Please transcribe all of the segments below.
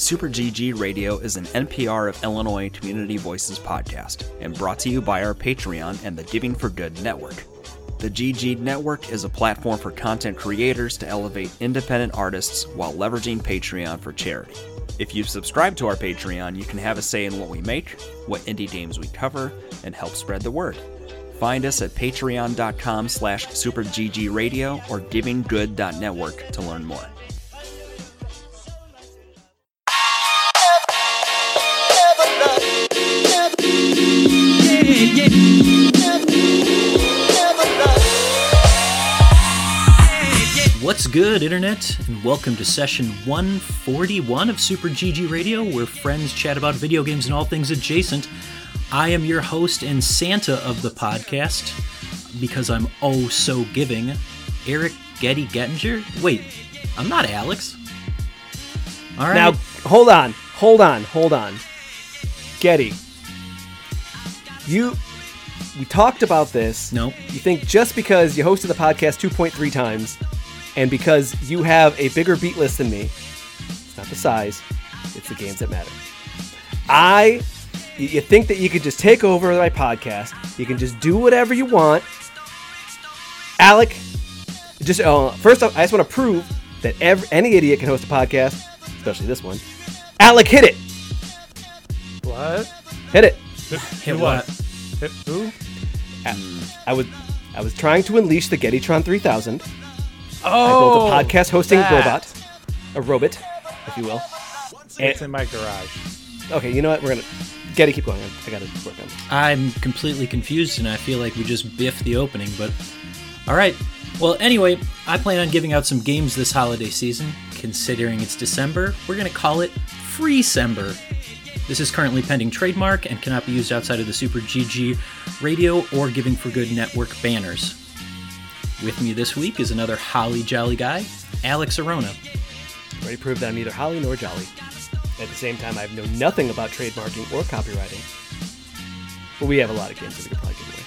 Super GG Radio is an NPR of Illinois Community Voices podcast and brought to you by our Patreon and the Giving for Good Network. The GG Network is a platform for content creators to elevate independent artists while leveraging Patreon for charity. If you've subscribed to our Patreon, you can have a say in what we make, what indie games we cover, and help spread the word. Find us at patreon.com/superggradio or givinggood.network to learn more. What's good, Internet? And welcome to session 141 of Super GG Radio, where friends chat about video games and all things adjacent. I am your host and Santa of the podcast, because I'm oh so giving, Eric Getty Gettinger. Wait, I'm not Alex. All right. Now, hold on. Getty. We talked about this. No. You think just because you hosted the podcast 2.3 times and because you have a bigger beat list than me, it's not the size, it's the games that matter. You think that you could just take over my podcast, you can just do whatever you want. Alec, just first off, I just want to prove that any idiot can host a podcast, especially this one. Alec, hit it! What? Hit it. Hit what? Hit who? I was trying to unleash the Gettitron 3000. Oh! I built a podcast hosting robot. A robot, if you will. It's in my garage. Okay, you know what? We're going to... Getty, keep going. I got to work on it. I'm completely confused, and I feel like we just biffed the opening, but... All right. Well, anyway, I plan on giving out some games this holiday season. Considering it's December, we're going to call it Free-Sember. This is currently pending trademark and cannot be used outside of the Super GG Radio or Giving for Good Network banners. With me this week is another holly jolly guy, Alex Arona. I've already proved that I'm neither holly nor jolly. At the same time, I've known nothing about trademarking or copywriting. But we have a lot of games that we could probably give away.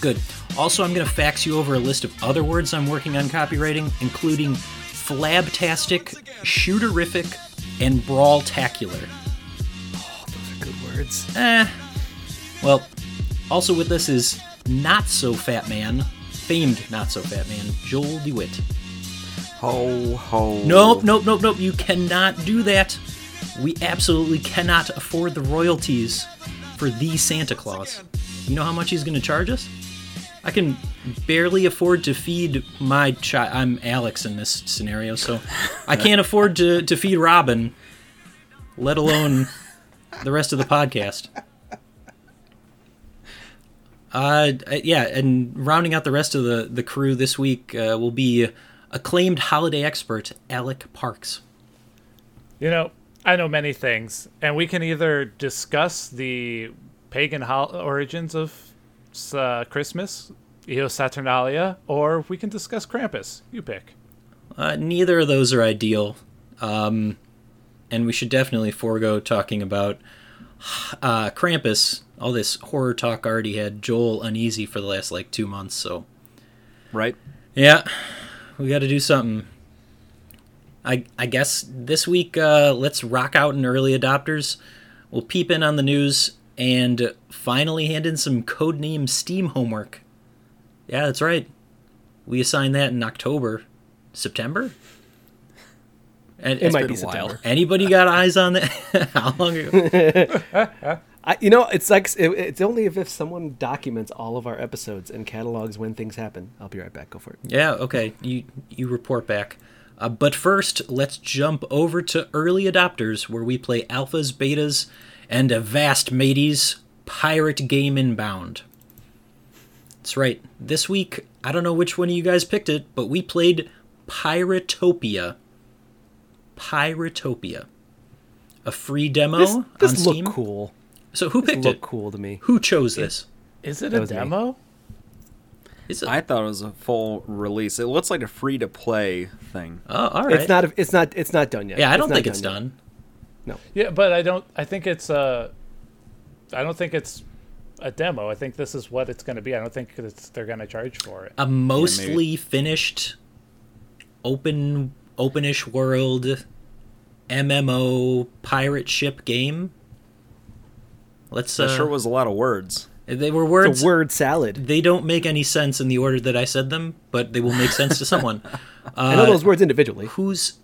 Good. Also, I'm going to fax you over a list of other words I'm working on copywriting, including flabtastic, shooterific, and brawltacular. Well, also with us is famed not so fat man, Joel DeWitt. Ho, ho. Nope. You cannot do that. We absolutely cannot afford the royalties for the Santa Claus. You know how much he's going to charge us? I can barely afford to feed my child. I'm Alex in this scenario, so I can't afford to feed Robin, let alone... the rest of the podcast. And rounding out the rest of the crew this week will be acclaimed holiday expert Alec Parks. You know, I know many things, and we can either discuss the pagan origins of Christmas, Io Saturnalia, or we can discuss Krampus. You pick. Neither of those are ideal. And we should definitely forego talking about Krampus. All this horror talk already had Joel uneasy for the last, 2 months, so... Right. Yeah, we got to do something. I guess this week, let's rock out in early adopters. We'll peep in on the news and finally hand in some Codename Steam homework. Yeah, that's right. We assigned that in September? And it might be wild. Anybody got eyes on that? How long ago? It's only if someone documents all of our episodes and catalogs when things happen. I'll be right back. Go for it. Yeah, okay. You report back. But first, let's jump over to Early Adopters, where we play alphas, betas, and a vast mateys pirate game inbound. That's right. This week, I don't know which one of you guys picked it, but we played Piratopia, a free demo on Steam. This looked cool. So who picked it? This looked cool to me. Who chose this? Is it a demo? I thought it was a full release. It looks like a free-to-play thing. Oh, all right. It's not done yet. Yeah, I don't think it's done. No. Yeah, but I don't think it's a demo. I think this is what it's going to be. I don't think they're going to charge for it. A mostly finished, open-ish world MMO pirate ship game. Let's. That sure was a lot of words. They were words. It's a word salad. They don't make any sense in the order that I said them, but they will make sense to someone. I know those words individually. Who's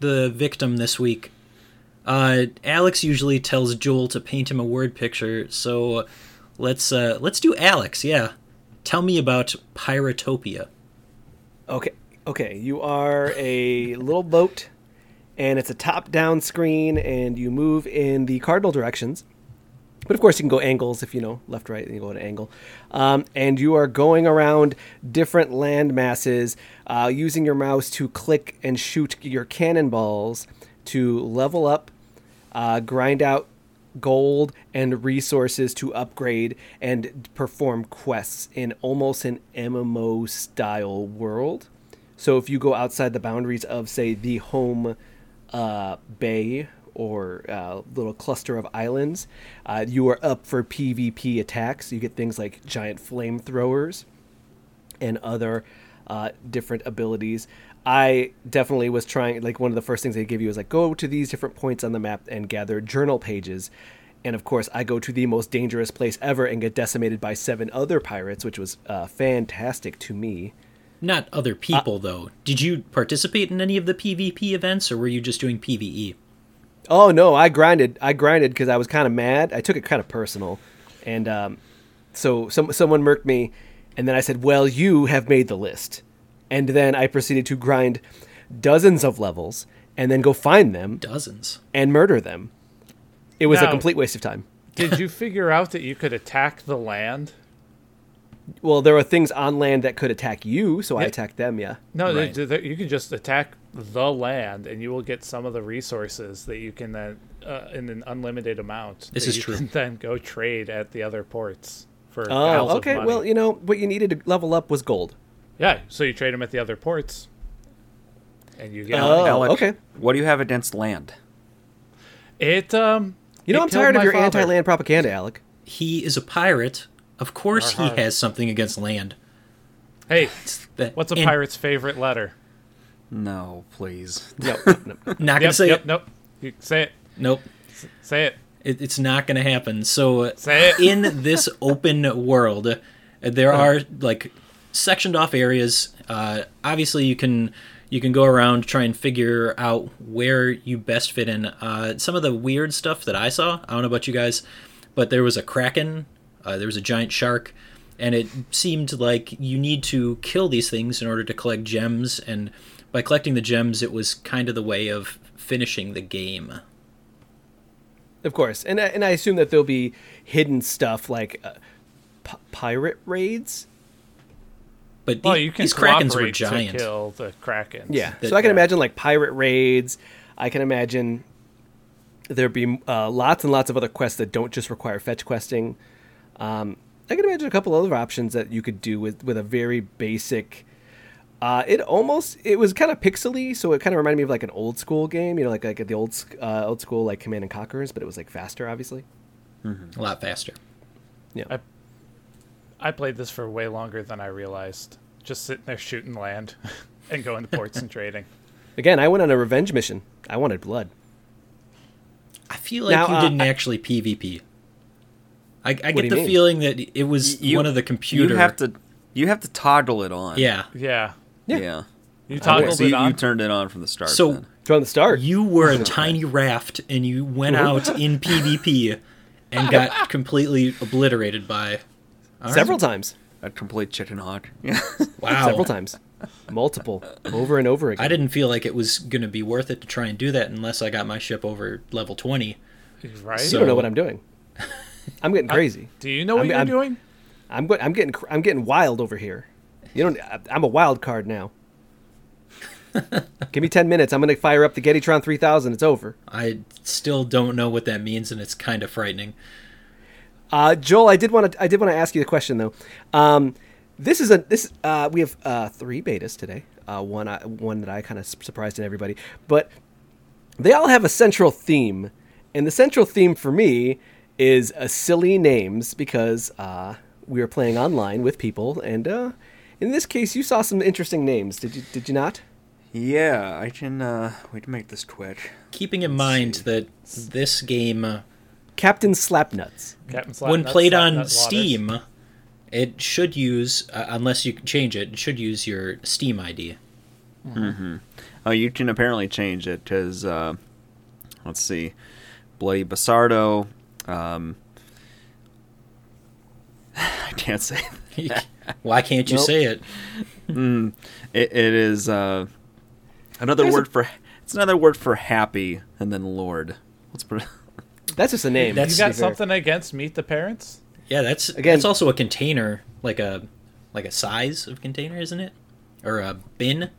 the victim this week? Alex usually tells Joel to paint him a word picture, so let's do Alex. Yeah, tell me about Piratopia. Okay. You are a little boat, and it's a top-down screen, and you move in the cardinal directions. But, of course, you can go angles if you know left, right, and you go at an angle. And you are going around different land masses using your mouse to click and shoot your cannonballs to level up, grind out gold and resources to upgrade and perform quests in almost an MMO-style world. So if you go outside the boundaries of, say, the home bay or little cluster of islands, you are up for PvP attacks. You get things like giant flamethrowers and other different abilities. I definitely was trying, like, one of the first things they give you is, like, go to these different points on the map and gather journal pages. And, of course, I go to the most dangerous place ever and get decimated by 7 other pirates, which was fantastic to me. Not other people, though. Did you participate in any of the PvP events, or were you just doing PvE? Oh, no, I grinded because I was kind of mad. I took it kind of personal. And so someone murked me, and then I said, well, you have made the list. And then I proceeded to grind dozens of levels and then go find them. Dozens. And murder them. It was a complete waste of time. Did you figure out that you could attack the land? Well, there are things on land that could attack you, so I attacked them, yeah. No, right. You can just attack the land, and you will get some of the resources that you can then, in an unlimited amount. This is true. You can then go trade at the other ports for thousands of money. Well, you know, what you needed to level up was gold. Yeah, so you trade them at the other ports, and you get... Alec, okay. What do you have against land? You know, I'm tired of your anti-land propaganda, Alec. He is a pirate... Of course he has something against land. Hey, what's a pirate's favorite letter? No, please. Nope. Not going to say it. Nope. You say it. Nope. Say it. It's not going to happen. So say it. In this open world, there are like sectioned off areas. Obviously, you can go around, try and figure out where you best fit in. Some of the weird stuff that I saw, I don't know about you guys, but there was a kraken. There was a giant shark, and it seemed like you need to kill these things in order to collect gems, and by collecting the gems, it was kind of the way of finishing the game. Of course, and I assume that there'll be hidden stuff like pirate raids. But these krakens were giant. To kill the krakens. Yeah, so I can imagine like pirate raids. I can imagine there'd be lots and lots of other quests that don't just require fetch questing. I can imagine a couple other options that you could do with a very basic, it was kind of pixely. So it kind of reminded me of like an old school game, you know, like the old school, like Command and Conquer's, but it was like faster, obviously. Mm-hmm. A lot faster. Yeah. I played this for way longer than I realized. Just sitting there shooting land and going to ports and trading. Again, I went on a revenge mission. I wanted blood. I feel like you didn't actually PvP. I get the feeling that it was one of the computer. You have to toggle it on. Yeah. You toggled it on. You turned it on from the start. So from the start, you were a tiny raft, and you went out in PvP and got completely obliterated by several times. A complete chicken hawk. Wow. Several times, multiple, over and over again. I didn't feel like it was going to be worth it to try and do that unless I got my ship over level 20. Right. So, you don't know what I'm doing. I'm getting crazy. Do you know what you're doing? I'm getting wild over here. You don't. I'm a wild card now. Give me 10 minutes. I'm going to fire up the Gettitron 3000. It's over. I still don't know what that means, and it's kind of frightening. Joel, I did want to ask you the question though. We have 3 betas today. One that I kind of surprised in everybody, but they all have a central theme, and the central theme for me is silly names because we were playing online with people, and in this case, you saw some interesting names. Did you not? Yeah, I can we can make this quick. Keeping in mind that this game, Captain Slapnuts, when played on Steam, it should use unless you change it, it should use your Steam ID. Mm-hmm. Oh, you can apparently change it because let's see, Bloody Basardo. I can't say that. Why can't you say it? It is another word for it's another word for happy and then Lord. Let's put that's just a name. That's, you got something against Meet the Parents? Yeah, that's again. That's also a container, like a size of container, isn't it? Or a bin?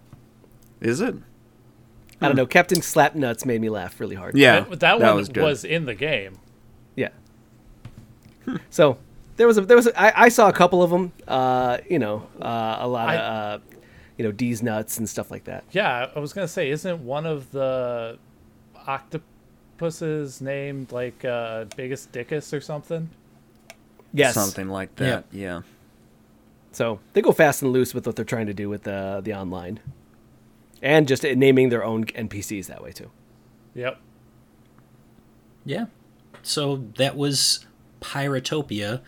Is it? I don't know. Captain Slapnuts made me laugh really hard. Yeah, that one was in the game. Yeah. So. There was a, I saw a couple of them, a lot of, D's Nuts and stuff like that. Yeah, I was going to say, isn't one of the octopuses named like Biggest Dickus or something? Yes. Something like that, yeah. So they go fast and loose with what they're trying to do with the online. And just naming their own NPCs that way, too. Yep. Yeah. So that was Piratopia.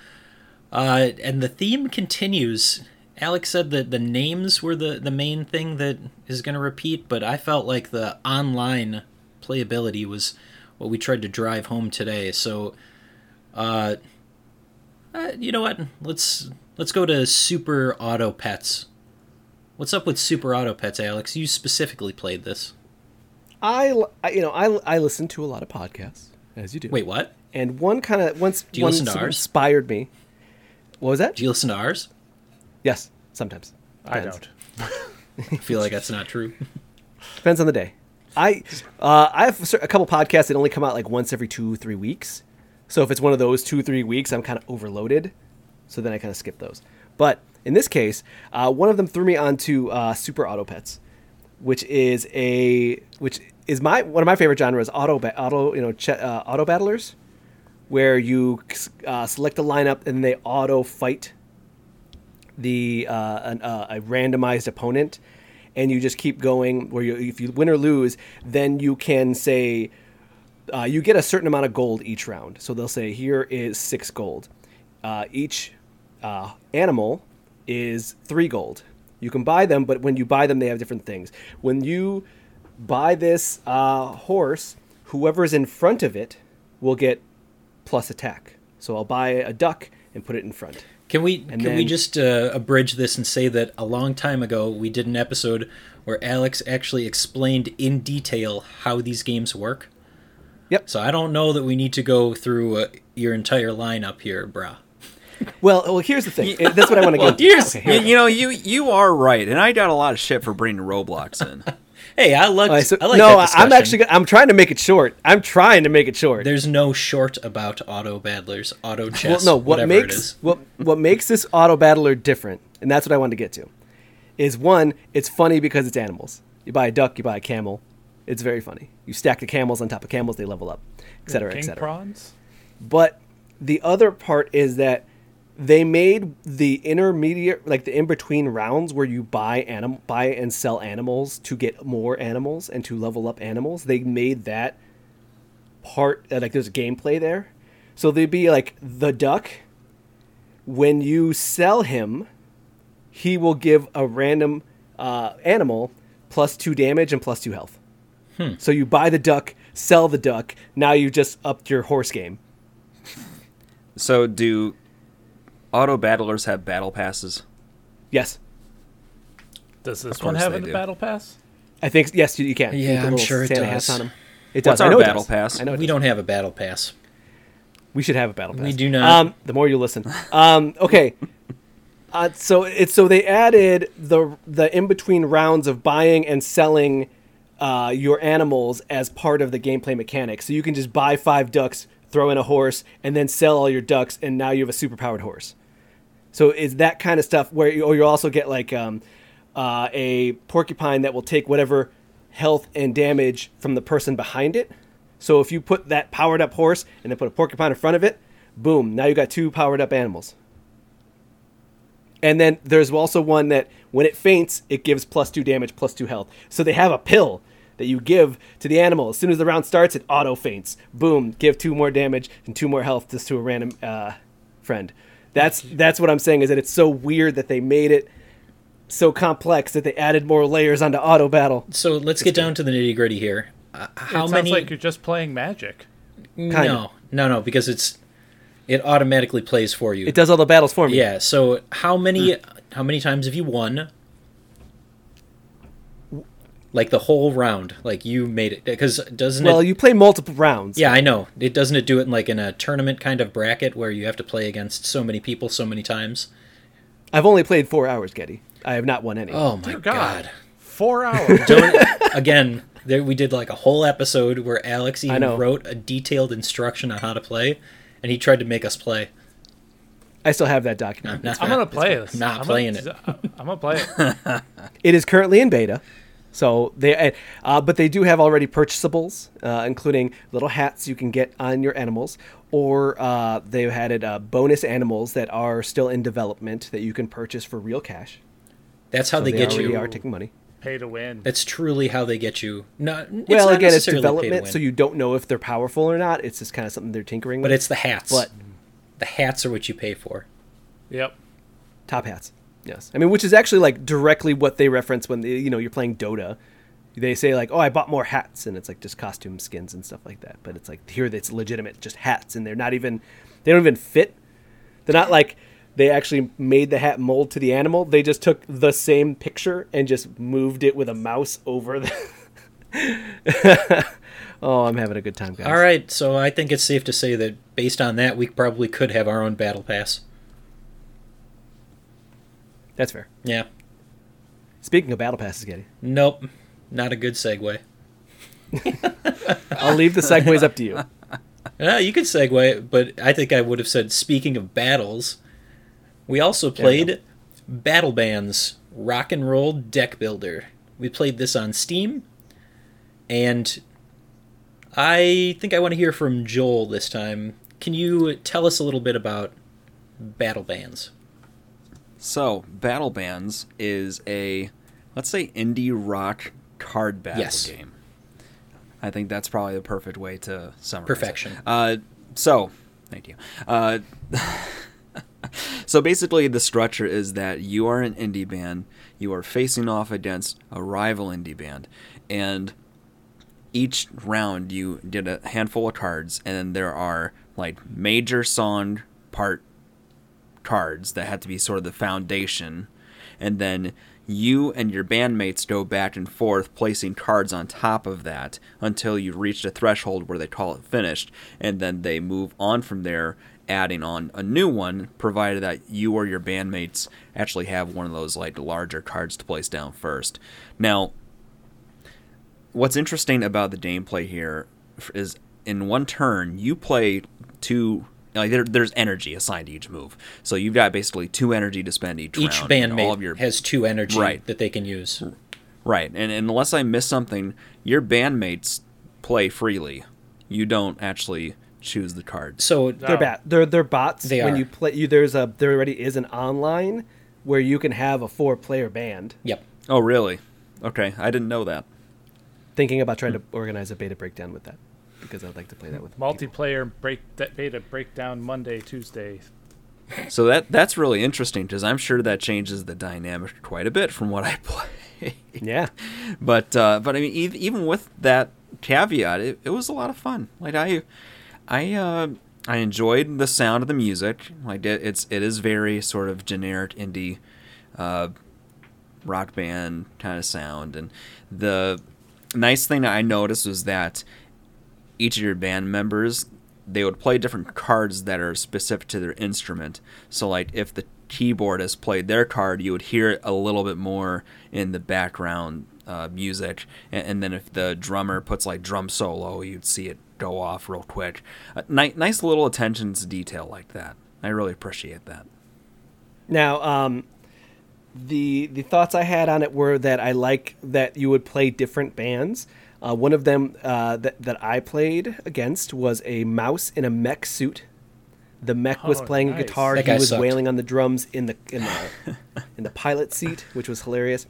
And the theme continues. Alex said that the names were the main thing that is going to repeat, but I felt like the online playability was what we tried to drive home today. So, you know what? Let's go to Super Auto Pets. What's up with Super Auto Pets, Alex? You specifically played this. I listen to a lot of podcasts, as you do. Wait, what? And one inspired me. What was that? Do you listen to ours? Yes, sometimes. Depends. I don't. I feel like that's not true. Depends on the day. I have a couple podcasts that only come out like once every 2-3 weeks. So if it's one of those 2-3 weeks, I'm kind of overloaded. So then I kind of skip those. But in this case, one of them threw me onto Super Auto Pets, which is one of my favorite genres, auto battlers, where you select a lineup and they auto fight a randomized opponent, and you just keep going. Where if you win or lose, then you can say you get a certain amount of gold each round. So they'll say here is 6 gold. Each animal is 3 gold. You can buy them, but when you buy them, they have different things. When you buy this horse, whoever is in front of it will get plus attack. So I'll buy a duck and put it in front. Can we just abridge this and say that a long time ago we did an episode where Alex actually explained in detail how these games work? Yep. So I don't know that we need to go through your entire lineup here, brah. Well, here's the thing. That's what I want to get. Okay, you are right, and I got a lot of shit for bringing Roblox in. Hey, I like that discussion. I'm trying to make it short. There's no short about auto battlers, auto chess. Well, no, what makes this auto battler different, and that's what I wanted to get to, is one, it's funny because it's animals. You buy a duck, you buy a camel. It's very funny. You stack the camels on top of camels, they level up, et cetera, et cetera. King prawns. But the other part is that they made the intermediate, like the in-between rounds where you buy and sell animals to get more animals and to level up animals. They made that part, like there's gameplay there. So they'd be like the duck. When you sell him, he will give a random animal plus 2 damage and plus 2 health. So you buy the duck, sell the duck. Now you just upped your horse game. So do auto battlers have battle passes? Yes. Does this one have a battle pass? I think yes, you can. Yeah, I'm sure it does. It does. What's our battle pass? I know we don't have a battle pass. We should have a battle pass. We do not. The more you listen. Okay. So they added the in between rounds of buying and selling your animals as part of the gameplay mechanic. So you can just buy 5 ducks, throw in a horse, and then sell all your ducks, and now you have a superpowered horse. So it's that kind of stuff where you also get like a porcupine that will take whatever health and damage from the person behind it. So if you put that powered up horse and then put a porcupine in front of it, boom, now you got 2 powered up animals. And then there's also one that when it faints, it gives +2 damage, +2 health. So they have a pill that you give to the animal. As soon as the round starts, it auto faints. Boom, give 2 more damage and 2 more health just to a random friend. That's what I'm saying, is that it's so weird that they made it so complex that they added more layers onto auto battle. So let's get down to the nitty gritty here. How many? It sounds like you're just playing Magic. No, because it automatically plays for you. It does all the battles for me. Yeah. So how many times have you won? Like the whole round, like you made it, because doesn't it? Well, you play multiple rounds. Yeah, I know. It doesn't it do it in like in a tournament kind of bracket where you have to play against so many people so many times. I've only played 4 hours, Getty. I have not won any. Oh my God. 4 hours. Again, we did like a whole episode where Alex even wrote a detailed instruction on how to play, and he tried to make us play. I still have that document. I'm going to play this. I'm going to play it. It is currently in beta. So but they do have already purchasables, including little hats you can get on your animals, or they've added bonus animals that are still in development that you can purchase for real cash. That's how they get you. Are taking money. Pay to win. That's truly how they get you. Not again, it's development, so you don't know if they're powerful or not. It's just kind of something they're tinkering with. But it's the hats. But the hats are what you pay for. Yep. Top hats. Yes. I mean, which is actually like directly what they reference when you're playing Dota. They say like, "Oh, I bought more hats," and it's like just costume skins and stuff like that. But it's like here it's legitimate, just hats, and they don't even fit. They're not like they actually made the hat mold to the animal. They just took the same picture and just moved it with a mouse over the Oh, I'm having a good time, guys. All right, so I think it's safe to say that based on that, we probably could have our own battle pass. That's fair. Yeah. Speaking of battle passes, Getty. Nope. Not a good segue. I'll leave the segues up to you. Yeah, you could segue, but I think I would have said, speaking of battles, we also played Battle Bands, Rock and Roll Deck Builder. We played this on Steam, and I think I want to hear from Joel this time. Can you tell us a little bit about Battle Bands? So, Battle Bands is a, let's say, indie rock card battle game. I think that's probably the perfect way to summarize it. So, thank you. So basically the structure is that you are an indie band, you are facing off against a rival indie band, and each round you did a handful of cards, and then there are like major song part cards that had to be sort of the foundation, and then you and your bandmates go back and forth placing cards on top of that until you reach a threshold where they call it finished, and then they move on from there, adding on a new one, provided that you or your bandmates actually have one of those like larger cards to place down first. Now, what's interesting about the gameplay here is in one turn you play two. Like there's energy assigned to each move, so you've got basically 2 energy to spend each round. Bandmate has 2 energy that they can use. Right, and unless I miss something, your bandmates play freely. You don't actually choose the card. So they're bots. They when are. You play, there already is an online where you can have a 4-player band. Yep. Oh really? Okay, I didn't know that. Thinking about trying to organize a beta breakdown with that. Because I'd like to play that with multiplayer beta breakdown Monday, Tuesday. So that's really interesting because I'm sure that changes the dynamic quite a bit from what I play. Yeah, but I mean even with that caveat, it was a lot of fun. Like I enjoyed the sound of the music. Like it is very sort of generic indie rock band kind of sound. And the nice thing that I noticed was that each of your band members, they would play different cards that are specific to their instrument. So like if the keyboardist played their card, you would hear it a little bit more in the background music. And then if the drummer puts like drum solo, you'd see it go off real quick. Nice little attention to detail like that. I really appreciate that. Now, the thoughts I had on it were that I like that you would play different bands. One of them that I played against was a mouse in a mech suit The mech was playing a guitar. He was wailing on the drums in the pilot seat, which was hilarious.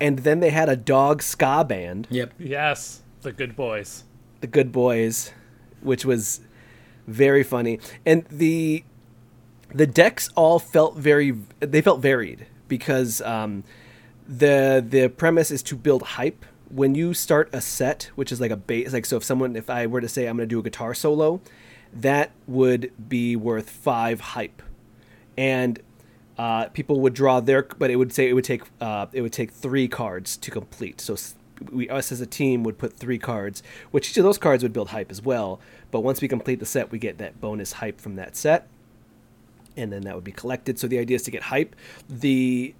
And then they had a dog ska band. Yep. Yes, the Good Boys. The Good Boys, which was very funny. And the decks all felt very varied because the premise is to build hype. When you start a set, which is like a base, like so if I were to say I'm going to do a guitar solo, that would be worth 5 hype, and people would draw their. But it would say it would take 3 cards to complete. So us as a team would put 3 cards, which each of those cards would build hype as well. But once we complete the set, we get that bonus hype from that set, and then that would be collected. So the idea is to get hype. The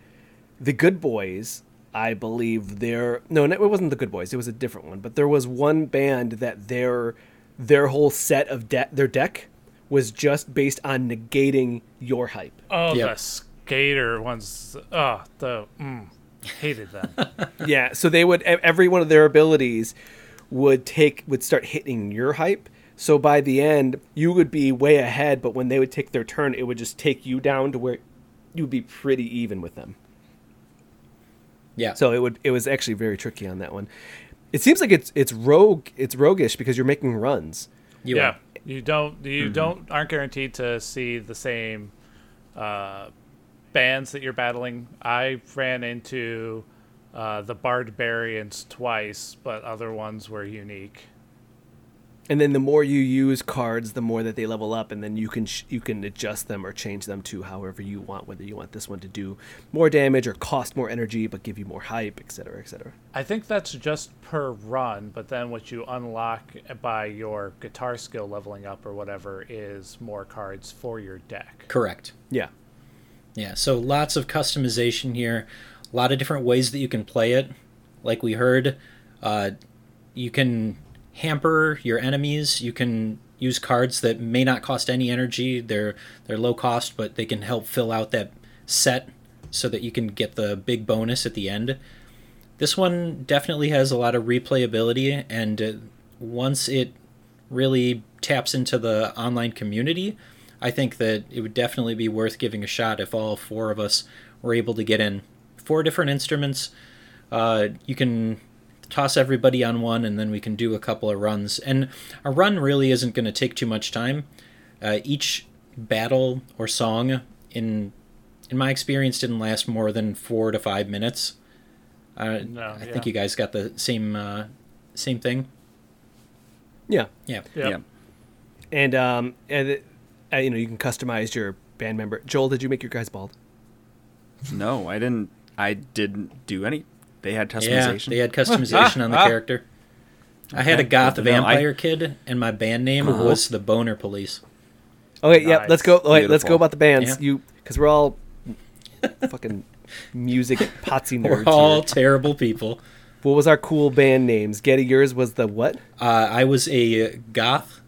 Good Boys, I believe it wasn't the Good Boys. It was a different one. But there was one band that their whole set of their deck was just based on negating your hype. Oh, yep. The skater ones. Oh, hated them. Yeah, so they would every one of their abilities would start hitting your hype. So by the end, you would be way ahead, but when they would take their turn, it would just take you down to where you'd be pretty even with them. Yeah. So it was actually very tricky on that one. It seems like it's roguish because you're making runs. You aren't guaranteed to see the same bands that you're battling. I ran into the Barbarians twice, but other ones were unique. And then the more you use cards, the more that they level up, and then you can adjust them or change them to however you want, whether you want this one to do more damage or cost more energy but give you more hype, et cetera, et cetera. I think that's just per run, but then what you unlock by your guitar skill leveling up or whatever is more cards for your deck. Correct. Yeah. Yeah, so lots of customization here, a lot of different ways that you can play it. Like we heard, you can hamper your enemies. You can use cards that may not cost any energy. They're low cost, but they can help fill out that set so that you can get the big bonus at the end. This one definitely has a lot of replayability, and once it really taps into the online community, I think that it would definitely be worth giving a shot if all 4 of us were able to get in. 4 different instruments. You can toss everybody on one, and then we can do a couple of runs. And a run really isn't going to take too much time. Each battle or song, in my experience, didn't last more than 4 to 5 minutes. I think you guys got the same thing. Yeah, yeah, yeah. Yeah. And you can customize your band member. Joel, did you make your guys bald? No, I didn't. I didn't do any. They had customization. Yeah, they had customization on the character. I had a goth vampire kid, and my band name was the Boner Police. Okay, nice. Yeah, let's go. Wait, let's go about the bands. Yeah. Because we're all fucking music potsy nerds. We're all terrible people. What was our cool band names? Getty, yours was the what? I was a goth,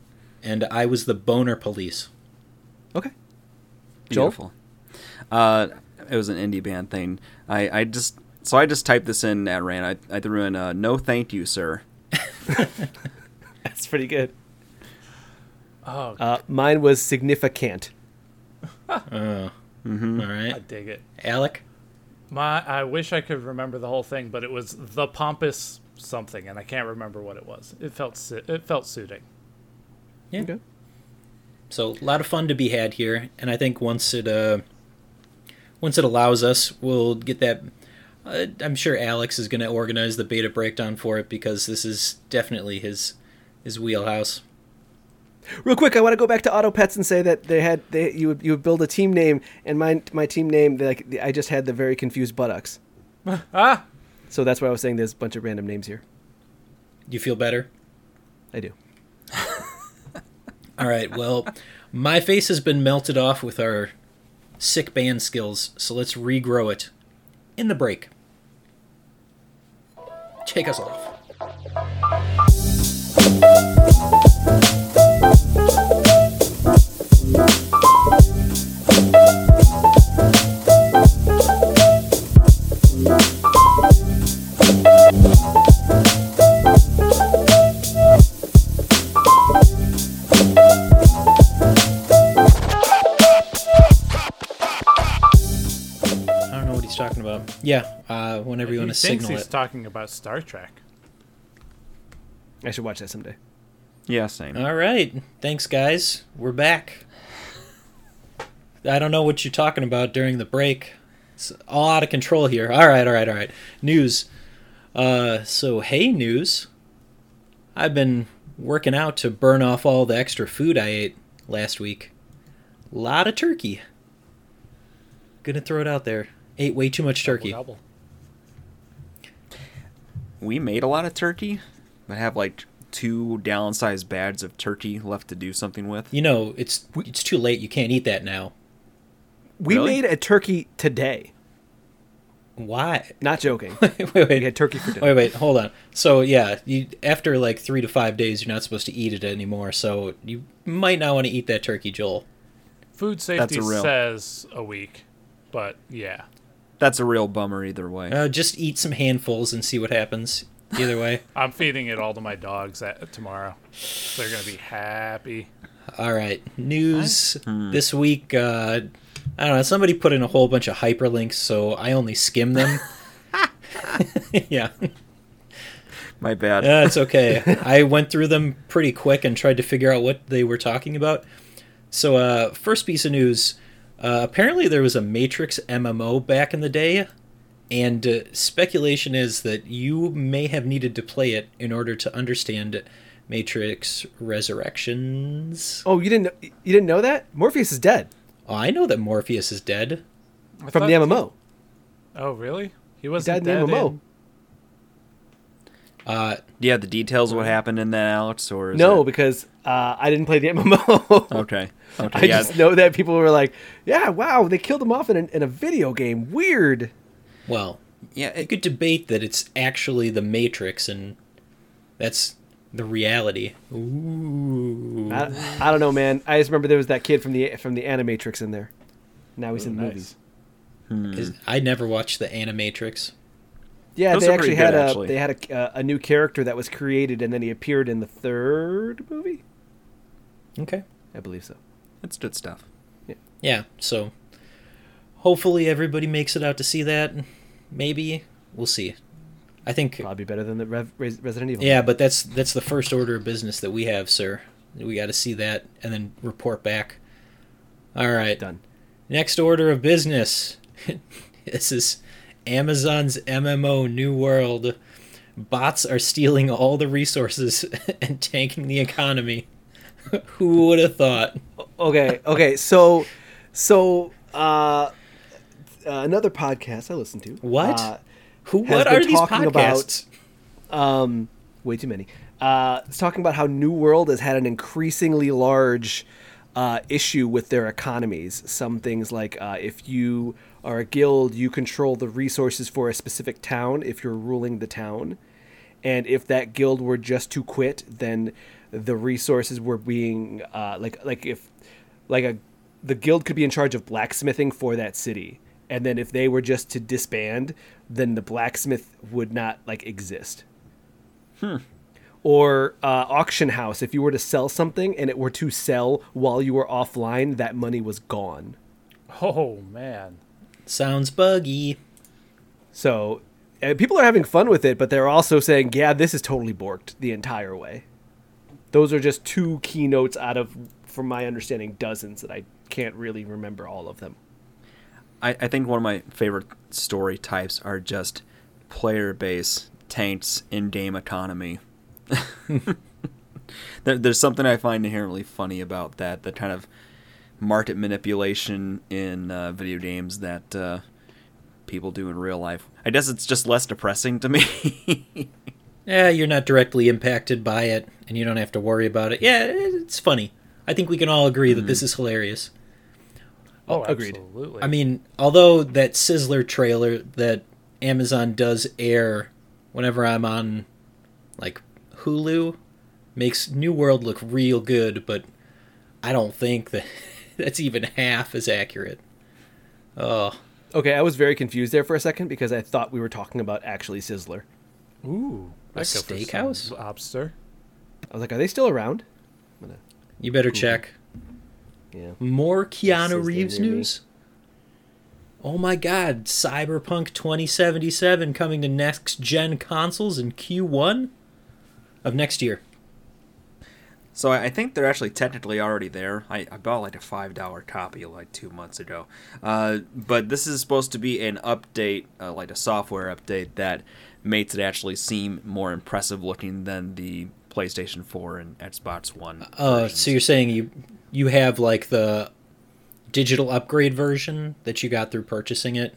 and I was the Boner Police. Okay. Beautiful. Joel? It was an indie band thing. So I just typed this in at random. I threw in, no thank you, sir. That's pretty good. Oh, mine was significant. All right. I dig it. Alec? I wish I could remember the whole thing, but it was the pompous something, and I can't remember what it was. It felt suiting. Yeah. Okay. So a lot of fun to be had here, and I think once it allows us, we'll get that. I'm sure Alex is going to organize the beta breakdown for it because this is definitely his wheelhouse. Real quick, I want to go back to Auto Pets and say that you would build a team name, and my team name, I just had the very confused buttocks. So that's why I was saying there's a bunch of random names here. Do you feel better? I do. All right, well, my face has been melted off with our sick band skills, so let's regrow it in the break. Take us off. Yeah, whenever you want to signal it. He thinks he's talking about Star Trek. I should watch that someday. Yeah, same. All right. Thanks, guys. We're back. I don't know what you're talking about during the break. It's all out of control here. All right. News. So, hey, news. I've been working out to burn off all the extra food I ate last week. A lot of turkey. Gonna throw it out there. Ate way too much turkey. Double. We made a lot of turkey, but have like 2 down-sized bags of turkey left to do something with. You know, it's too late. You can't eat that now. We really? Made a turkey today. Why? Not joking. wait. We had turkey for dinner. Wait, hold on. So, yeah, after like 3 to 5 days, you're not supposed to eat it anymore, so you might not want to eat that turkey, Joel. Food safety says a week, but yeah. That's a real bummer either way. Just eat some handfuls and see what happens either way. I'm feeding it all to my dogs tomorrow. They're going to be happy. All right. News this week. I don't know. Somebody put in a whole bunch of hyperlinks, so I only skim them. Yeah. My bad. It's okay. I went through them pretty quick and tried to figure out what they were talking about. So, first piece of news, apparently there was a Matrix MMO back in the day, and speculation is that you may have needed to play it in order to understand Matrix Resurrections. Oh, you didn't know that? Morpheus is dead. Oh, I know that Morpheus is dead. From the MMO. Oh, really? He wasn't dead in the MMO. Do you have the details of what happened in that, Alex? Or no, because I didn't play the MMO. Okay. I just know that people were like, yeah, wow, they killed him off in a video game. Weird. Well, yeah, you could debate that it's actually the Matrix, and that's the reality. Ooh. I don't know, man. I just remember there was that kid from the Animatrix in there. Now he's in the movie. I never watched the Animatrix. Yeah, they had a new character that was created, and then he appeared in the 3rd movie. Okay, I believe so. That's good stuff. Yeah. So, hopefully everybody makes it out to see that. Maybe we'll see. I think probably better than the Resident Evil. Yeah, but that's the first order of business that we have, sir. We got to see that and then report back. All right, done. Next order of business. This is Amazon's MMO New World. Bots are stealing all the resources and tanking the economy. Who would have thought? Okay. So another podcast I listen to. What? What are these podcasts? About, way too many. It's talking about how New World has had an increasingly large issue with their economies. Some things like if you are a guild, you control the resources for a specific town if you're ruling the town. And if that guild were just to quit, then the resources were being the guild could be in charge of blacksmithing for that city. And then if they were just to disband, then the blacksmith would not exist. Or auction house, if you were to sell something and it were to sell while you were offline, that money was gone. Oh, man. Sounds buggy. So people are having fun with it, but they're also saying, yeah, this is totally borked the entire way. Those are just 2 keynotes out of, from my understanding, dozens that I can't really remember all of them. I think one of my favorite story types are just player base tanks in-game economy. There's something I find inherently funny about that, the kind of market manipulation in video games that people do in real life. I guess it's just less depressing to me. Yeah, you're not directly impacted by it, and you don't have to worry about it. Yeah, it's funny. I think we can all agree that this is hilarious. Oh, agreed. Absolutely. I mean, although that Sizzler trailer that Amazon does air whenever I'm on, Hulu makes New World look real good, but I don't think that that's even half as accurate. Oh. Okay, I was very confused there for a second because I thought we were talking about actually Sizzler. Ooh. A steakhouse? Lobster. I was like, are they still around? You better check. Yeah. More Keanu Reeves news? Oh my god, Cyberpunk 2077 coming to next-gen consoles in Q1 of next year. So I think they're actually technically already there. I bought like a $5 copy like 2 months ago. But this is supposed to be an update, like a software update, that makes it actually seem more impressive looking than the PlayStation 4 and Xbox One. So you're saying you have like the digital upgrade version that you got through purchasing it,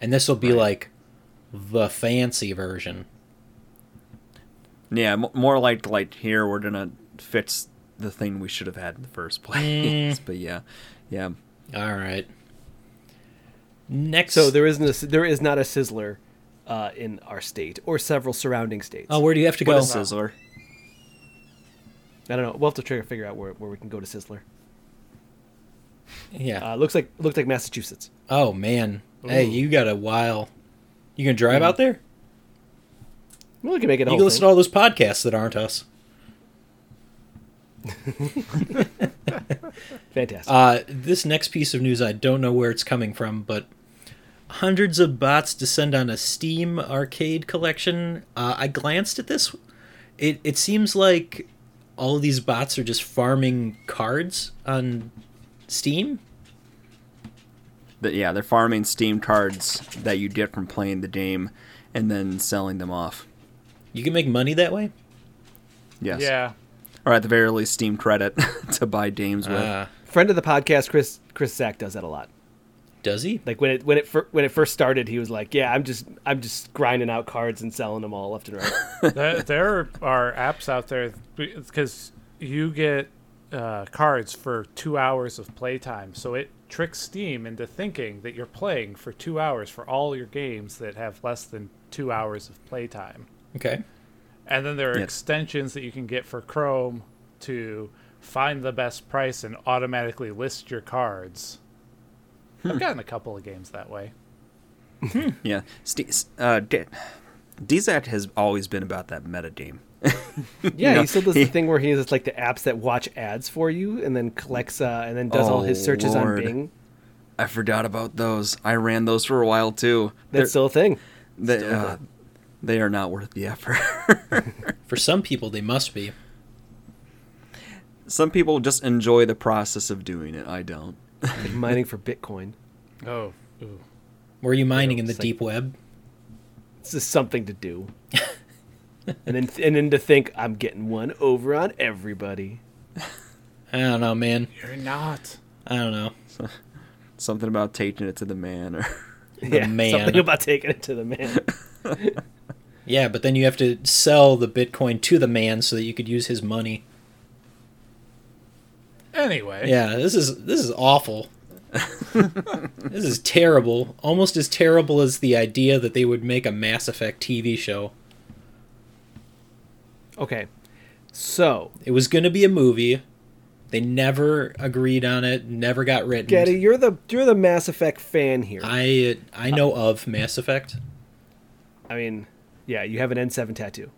and this will be like the fancy version. Yeah, more like here we're gonna fix the thing we should have had in the first place. But yeah. All right. Next, so there is not a Sizzler in our state or several surrounding states. Oh, where do you have to go? A Sizzler. I don't know. We'll have to try to figure out where we can go to Sizzler. Yeah, looked like Massachusetts. Oh man, ooh. Hey, you got a while. You gonna drive out there? Well, we can make it. You can listen to all those podcasts that aren't us. Fantastic. This next piece of news, I don't know where it's coming from, but hundreds of bots descend on a Steam arcade collection. I glanced at this. It seems like all of these bots are just farming cards on Steam? Yeah, they're farming Steam cards that you get from playing the game and then selling them off. You can make money that way? Yes. Yeah. Or at the very least, Steam credit to buy games with. Friend of the podcast, Chris Zach, does that a lot. Does he? Like when it first started, he was like, "Yeah, I'm just grinding out cards and selling them all left and right." There are apps out there because you get cards for 2 hours of playtime, so it tricks Steam into thinking that you're playing for 2 hours for all your games that have less than 2 hours of playtime. Okay. And then there are extensions that you can get for Chrome to find the best price and automatically list your cards. I've gotten a couple of games that way. Yeah. DZAC has always been about that metagame. Yeah, he still does the thing where he does like the apps that watch ads for you and then collects and then does all his searches on Bing. I forgot about those. I ran those for a while too. That's still a thing. They are not worth the effort. For some people, they must be. Some people just enjoy the process of doing it. I don't. Like mining for Bitcoin. Oh. Ooh. Were you mining in the deep web? It's just something to do. And then to think I'm getting one over on everybody. I don't know, man. You're not. I don't know. Something about taking it to the man, or the man. Something about taking it to the man. Yeah, but then you have to sell the Bitcoin to the man so that you could use his money. Anyway. Yeah, this is awful. This is terrible. Almost as terrible as the idea that they would make a Mass Effect TV show. Okay, so it was going to be a movie. They never agreed on it. Never got written. Getty, you're the Mass Effect fan here. I know of Mass Effect. I mean, yeah, you have an N7 tattoo.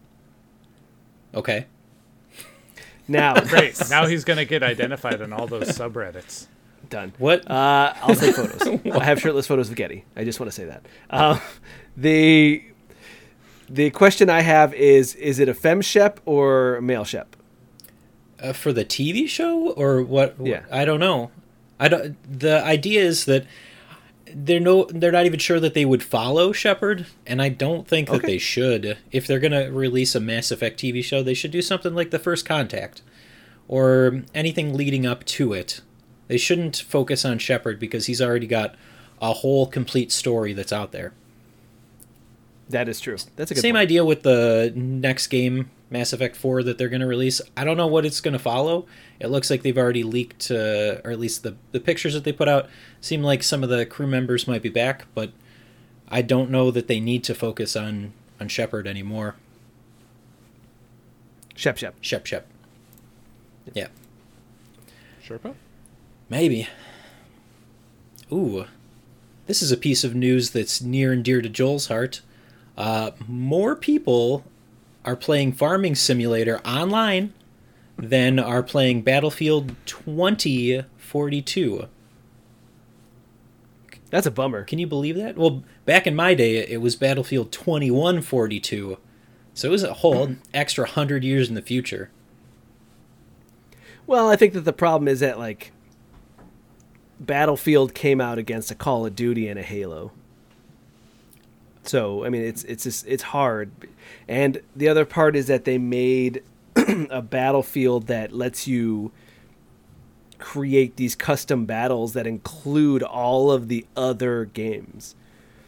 Okay. Now, great. Now he's going to get identified on all those subreddits. Done. What? I'll say photos. I'll have shirtless photos of Getty. I just want to say that. The question I have is it a femme shep or a male shep? For the TV show or what? Yeah. I don't know. The idea is that they're not even sure that they would follow Shepard, and I don't think that they should. If they're going to release a Mass Effect TV show, they should do something like The First Contact or anything leading up to it. They shouldn't focus on Shepard because he's already got a whole complete story that's out there. That is true. That's a good point. Idea with the next game, Mass Effect 4, that they're going to release. I don't know what it's going to follow. It looks like they've already leaked, or at least the pictures that they put out seem like some of the crew members might be back, but I don't know that they need to focus on Shepard anymore. Shep. Yeah. Sherpa? Maybe. Ooh. This is a piece of news that's near and dear to Joel's heart. More people are playing Farming Simulator online than are playing Battlefield 2042. That's a bummer. Can you believe that? Well, back in my day, it was Battlefield 2142. So it was a whole extra 100 years in the future. Well, I think that the problem is that, like, Battlefield came out against a Call of Duty and a Halo. So, I mean, it's just, it's hard. And the other part is that they made a Battlefield that lets you create these custom battles that include all of the other games.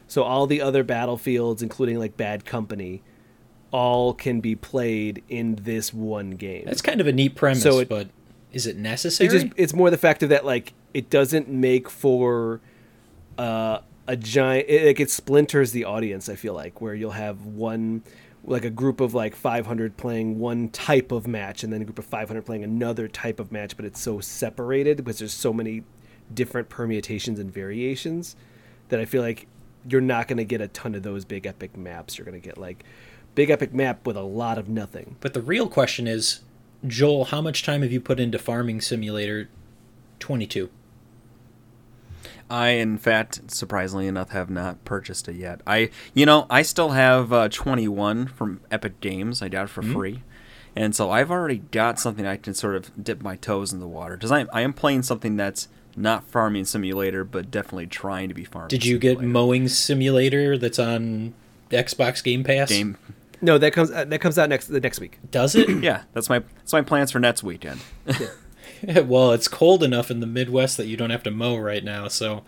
So all the other Battlefields, including like Bad Company, all can be played in this one game. That's kind of a neat premise, so but is it necessary? It's more the fact of that, like, it doesn't make for a giant... It splinters the audience, I feel like, where you'll have one... like a group of like 500 playing one type of match and then a group of 500 playing another type of match, but it's so separated because there's so many different permutations and variations that I feel like you're not going to get a ton of those big epic maps. You're going to get like big epic map with a lot of nothing. But the real question is, Joel, how much time have you put into Farming Simulator 22? I, in fact, surprisingly enough, have not purchased it yet. I still have 21 from Epic Games I got for free, and so I've already got something I can sort of dip my toes in the water because I am playing something that's not Farming Simulator, but definitely trying to be Farming. Did you get Mowing Simulator that's on Xbox Game Pass? No, that comes out next week. Does it? Yeah, that's my plans for next weekend. Yeah. Well, it's cold enough in the Midwest that you don't have to mow right now, so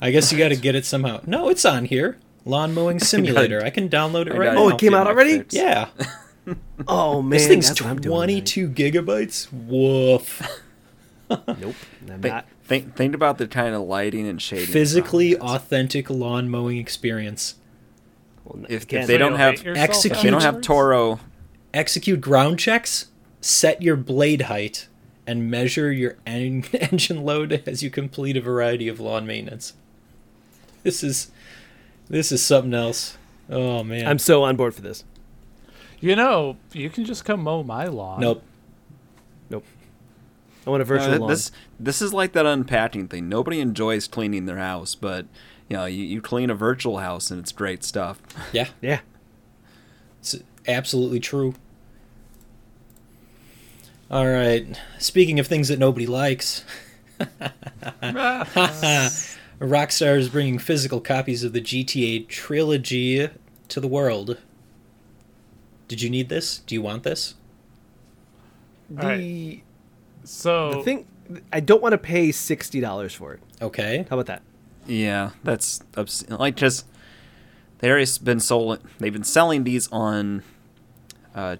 I guess you got to get it somehow. No, it's on here. Lawn Mowing Simulator. I can download it right now. Oh, it came out already? Fix. Yeah. Oh, man. This thing's 22 gigabytes? Woof. Nope. Think about the kind of lighting and shading. Physically authentic lawn mowing experience. Well, if they don't have Toro. Execute ground checks, set your blade height, and measure your engine load as you complete a variety of lawn maintenance. This is something else. Oh, man. I'm so on board for this. You know, you can just come mow my lawn. Nope. I want a virtual lawn. This is like that unpacking thing. Nobody enjoys cleaning their house, but you know, you clean a virtual house and it's great stuff. Yeah. Yeah. It's absolutely true. All right. Speaking of things that nobody likes, Rockstar is bringing physical copies of the GTA trilogy to the world. Did you need this? Do you want this? All right. So the thing, I don't want to pay $60 for it. Okay. How about that? Yeah, that's obscene. Like, just they've been selling these on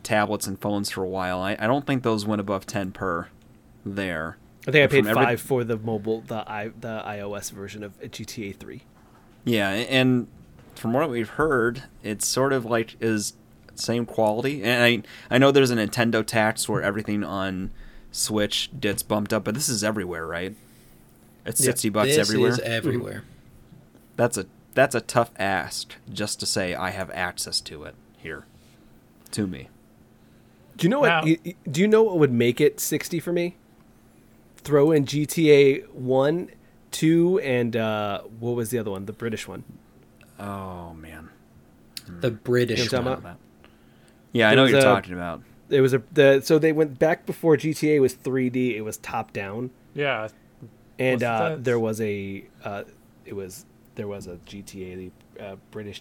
tablets and phones for a while. I don't think those went above 10 per there. I think I paid $5 for the mobile, the iOS version of GTA 3. Yeah, and from what we've heard, it's sort of like is same quality. And I know there's a Nintendo tax where everything on Switch gets bumped up, but this is everywhere, right? It's $60 everywhere. This is everywhere. That's a tough ask just to say I have access to it here. To me. Do you know what? Do you know what would make it 60 for me? Throw in GTA 1, 2, and what was the other one? The British one. Oh man, the British one. Yeah, I know what you're talking about. It was so they went back before GTA was 3D. It was top down. Yeah, and there was a GTA. British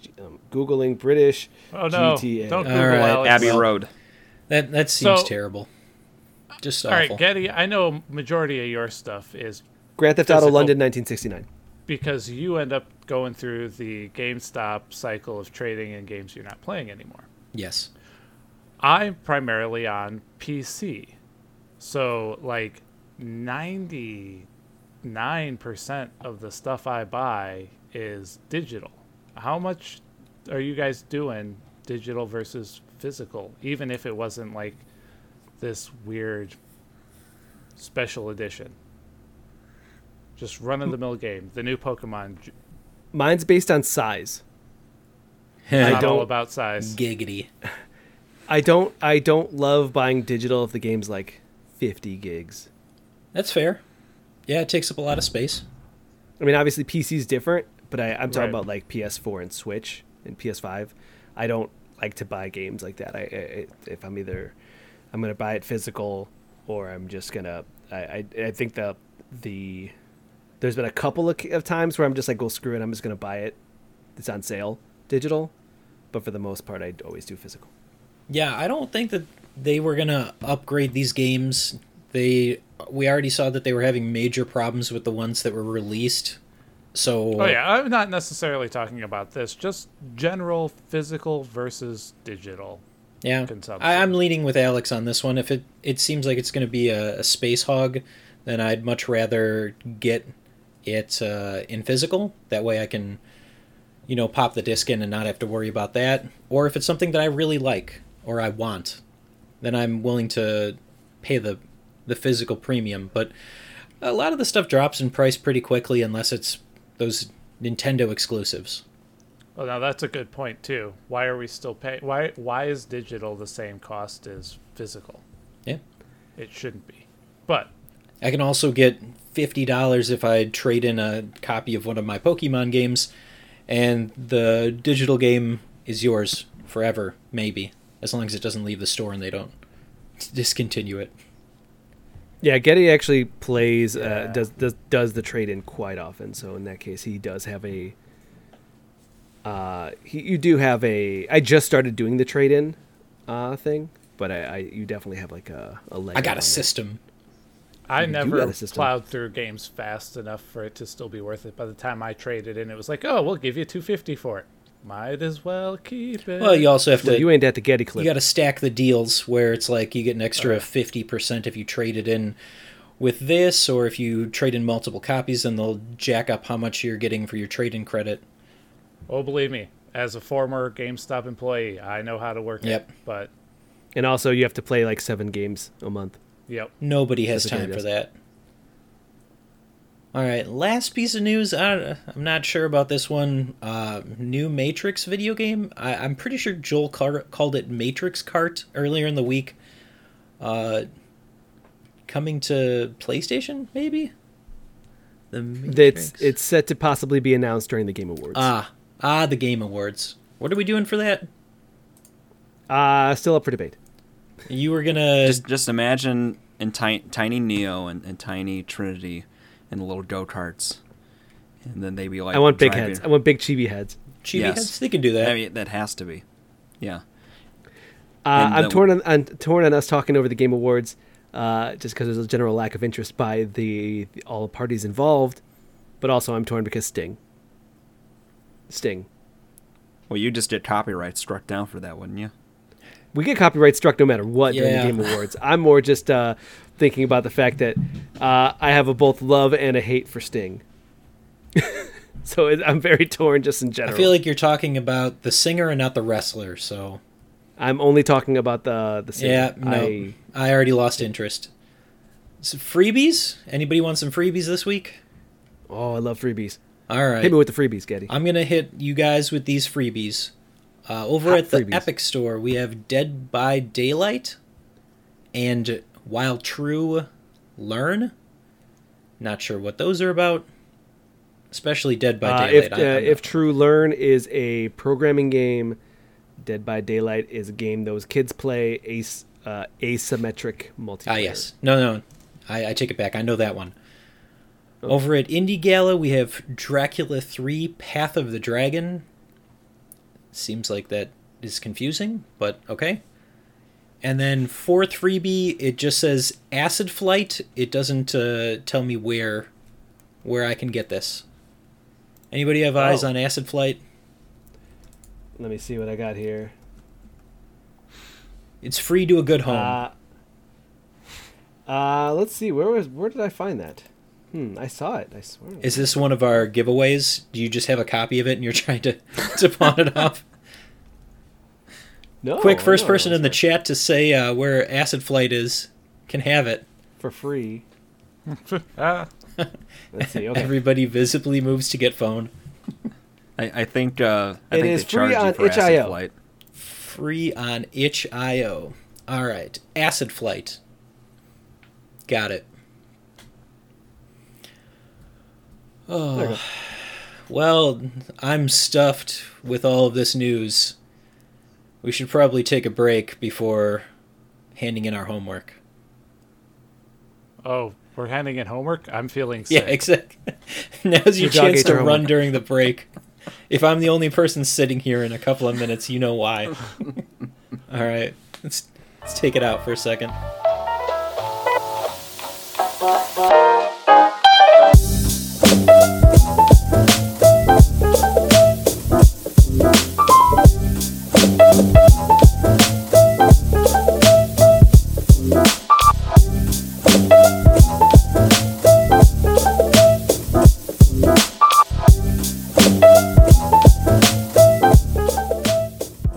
Googling British GTA. Don't Google. All right, Alex. Abbey Road. That seems terrible. Just awful. All right, Getty, I know majority of your stuff is Grand Theft Auto London 1969. Because you end up going through the GameStop cycle of trading in games you're not playing anymore. Yes. I'm primarily on PC. So like 99% of the stuff I buy is digital. How much are you guys doing digital versus physical? Even if it wasn't like this weird special edition, just run-of-the-mill game, the new Pokemon. Mine's based on size. I don't all about size. Giggity. I don't love buying digital if the game's like 50 gigs. That's fair. Yeah, it takes up a lot of space. I mean, obviously PC is different, but I'm talking about like PS4 and Switch and PS5. I don't like to buy games like that. If I'm either I'm gonna buy it physical or I'm just gonna. I think the there's been a couple of times where I'm just like, well, screw it, I'm just gonna buy it. It's on sale, digital. But for the most part, I always do physical. Yeah, I don't think that they were gonna upgrade these games. We already saw that they were having major problems with the ones that were released. So oh yeah, I'm not necessarily talking about this, just general physical versus digital. Yeah, consumption. I'm leaning with Alex on this one. If it seems like it's going to be a space hog, then I'd much rather get it in physical. That way I can, you know, pop the disc in and not have to worry about that. Or if it's something that I really like or I want, then I'm willing to pay the physical premium. But a lot of the stuff drops in price pretty quickly unless it's those Nintendo exclusives. Well, now that's a good point too. Why are we still paying? Why is digital the same cost as physical? Yeah, it shouldn't be. But I can also get $50 if I trade in a copy of one of my Pokemon games, and the digital game is yours forever, maybe, as long as it doesn't leave the store and they don't discontinue it. Yeah, Getty actually plays does the trade-in quite often. So in that case, he does have a you do have a. I just started doing the trade-in thing, but I you definitely have like a leg. I got a system. I never plowed through games fast enough for it to still be worth it. By the time I traded in, it was like, oh, we'll give you $250 for it. Might as well keep it. Well, you also have to... Well, you ain't at the Getty Clip. You got to stack the deals where it's like you get an extra 50% if you trade it in with this, or if you trade in multiple copies, then they'll jack up how much you're getting for your trade-in credit. Oh, believe me, as a former GameStop employee, I know how to work it, but... And also, you have to play like 7 games a month. Yep. Nobody has time for that. All right, last piece of news. I'm not sure about this one. New Matrix video game. I'm pretty sure Joel called it Matrix Kart earlier in the week. Coming to PlayStation, maybe? The Matrix. It's set to possibly be announced during the Game Awards. The Game Awards. What are we doing for that? Still up for debate. You were going to... Just imagine in tiny Neo and tiny Trinity... and the little go-karts, and then they be like, I want big chibi heads. Chibi heads, they can do that. I mean, that has to be, yeah. I'm torn on us talking over the Game Awards, just because there's a general lack of interest by the all parties involved, but also I'm torn because Sting. Well, you just get copyright struck down for that, wouldn't you? We get copyright struck no matter what during the Game Awards. I'm more just thinking about the fact that I have both love and a hate for Sting. So I'm very torn just in general. I feel like you're talking about the singer and not the wrestler. So I'm only talking about the singer. Yeah, no, I already lost interest. So freebies? Anybody want some freebies this week? Oh, I love freebies. All right. Hit me with the freebies, Getty. I'm going to hit you guys with these freebies. Over at the Epic Store, we have Dead by Daylight and While True Learn. Not sure what those are about, especially Dead by Daylight. If True Learn is a programming game, Dead by Daylight is a game those kids play, asymmetric multiplayer. Ah, yes. No. I take it back. I know that one. Okay. Over at Indie Gala, we have Dracula 3 Path of the Dragon. Seems like that is confusing, but okay. And then fourth freebie, it just says Acid Flight. It doesn't tell me where I can get this. Anybody have eyes on Acid Flight? Let me see what I got here. It's free to a good home. Let's see. Where did I find that? I saw it, I swear. Is this one of our giveaways? Do you just have a copy of it and you're trying to pawn it off? No. Quick, first person in the chat to say where Acid Flight is can have it. For free. Let's see. Okay. Everybody visibly moves to get phone. I think they charge you for Acid Flight. Free on itch.io. All right. Acid Flight. Got it. Oh, well, I'm stuffed with all of this news. We should probably take a break before handing in our homework. Oh, we're handing in homework? I'm feeling sick. Yeah, exactly. Now's your chance to run during the break. If I'm the only person sitting here in a couple of minutes, you know why. All right, let's take it out for a second.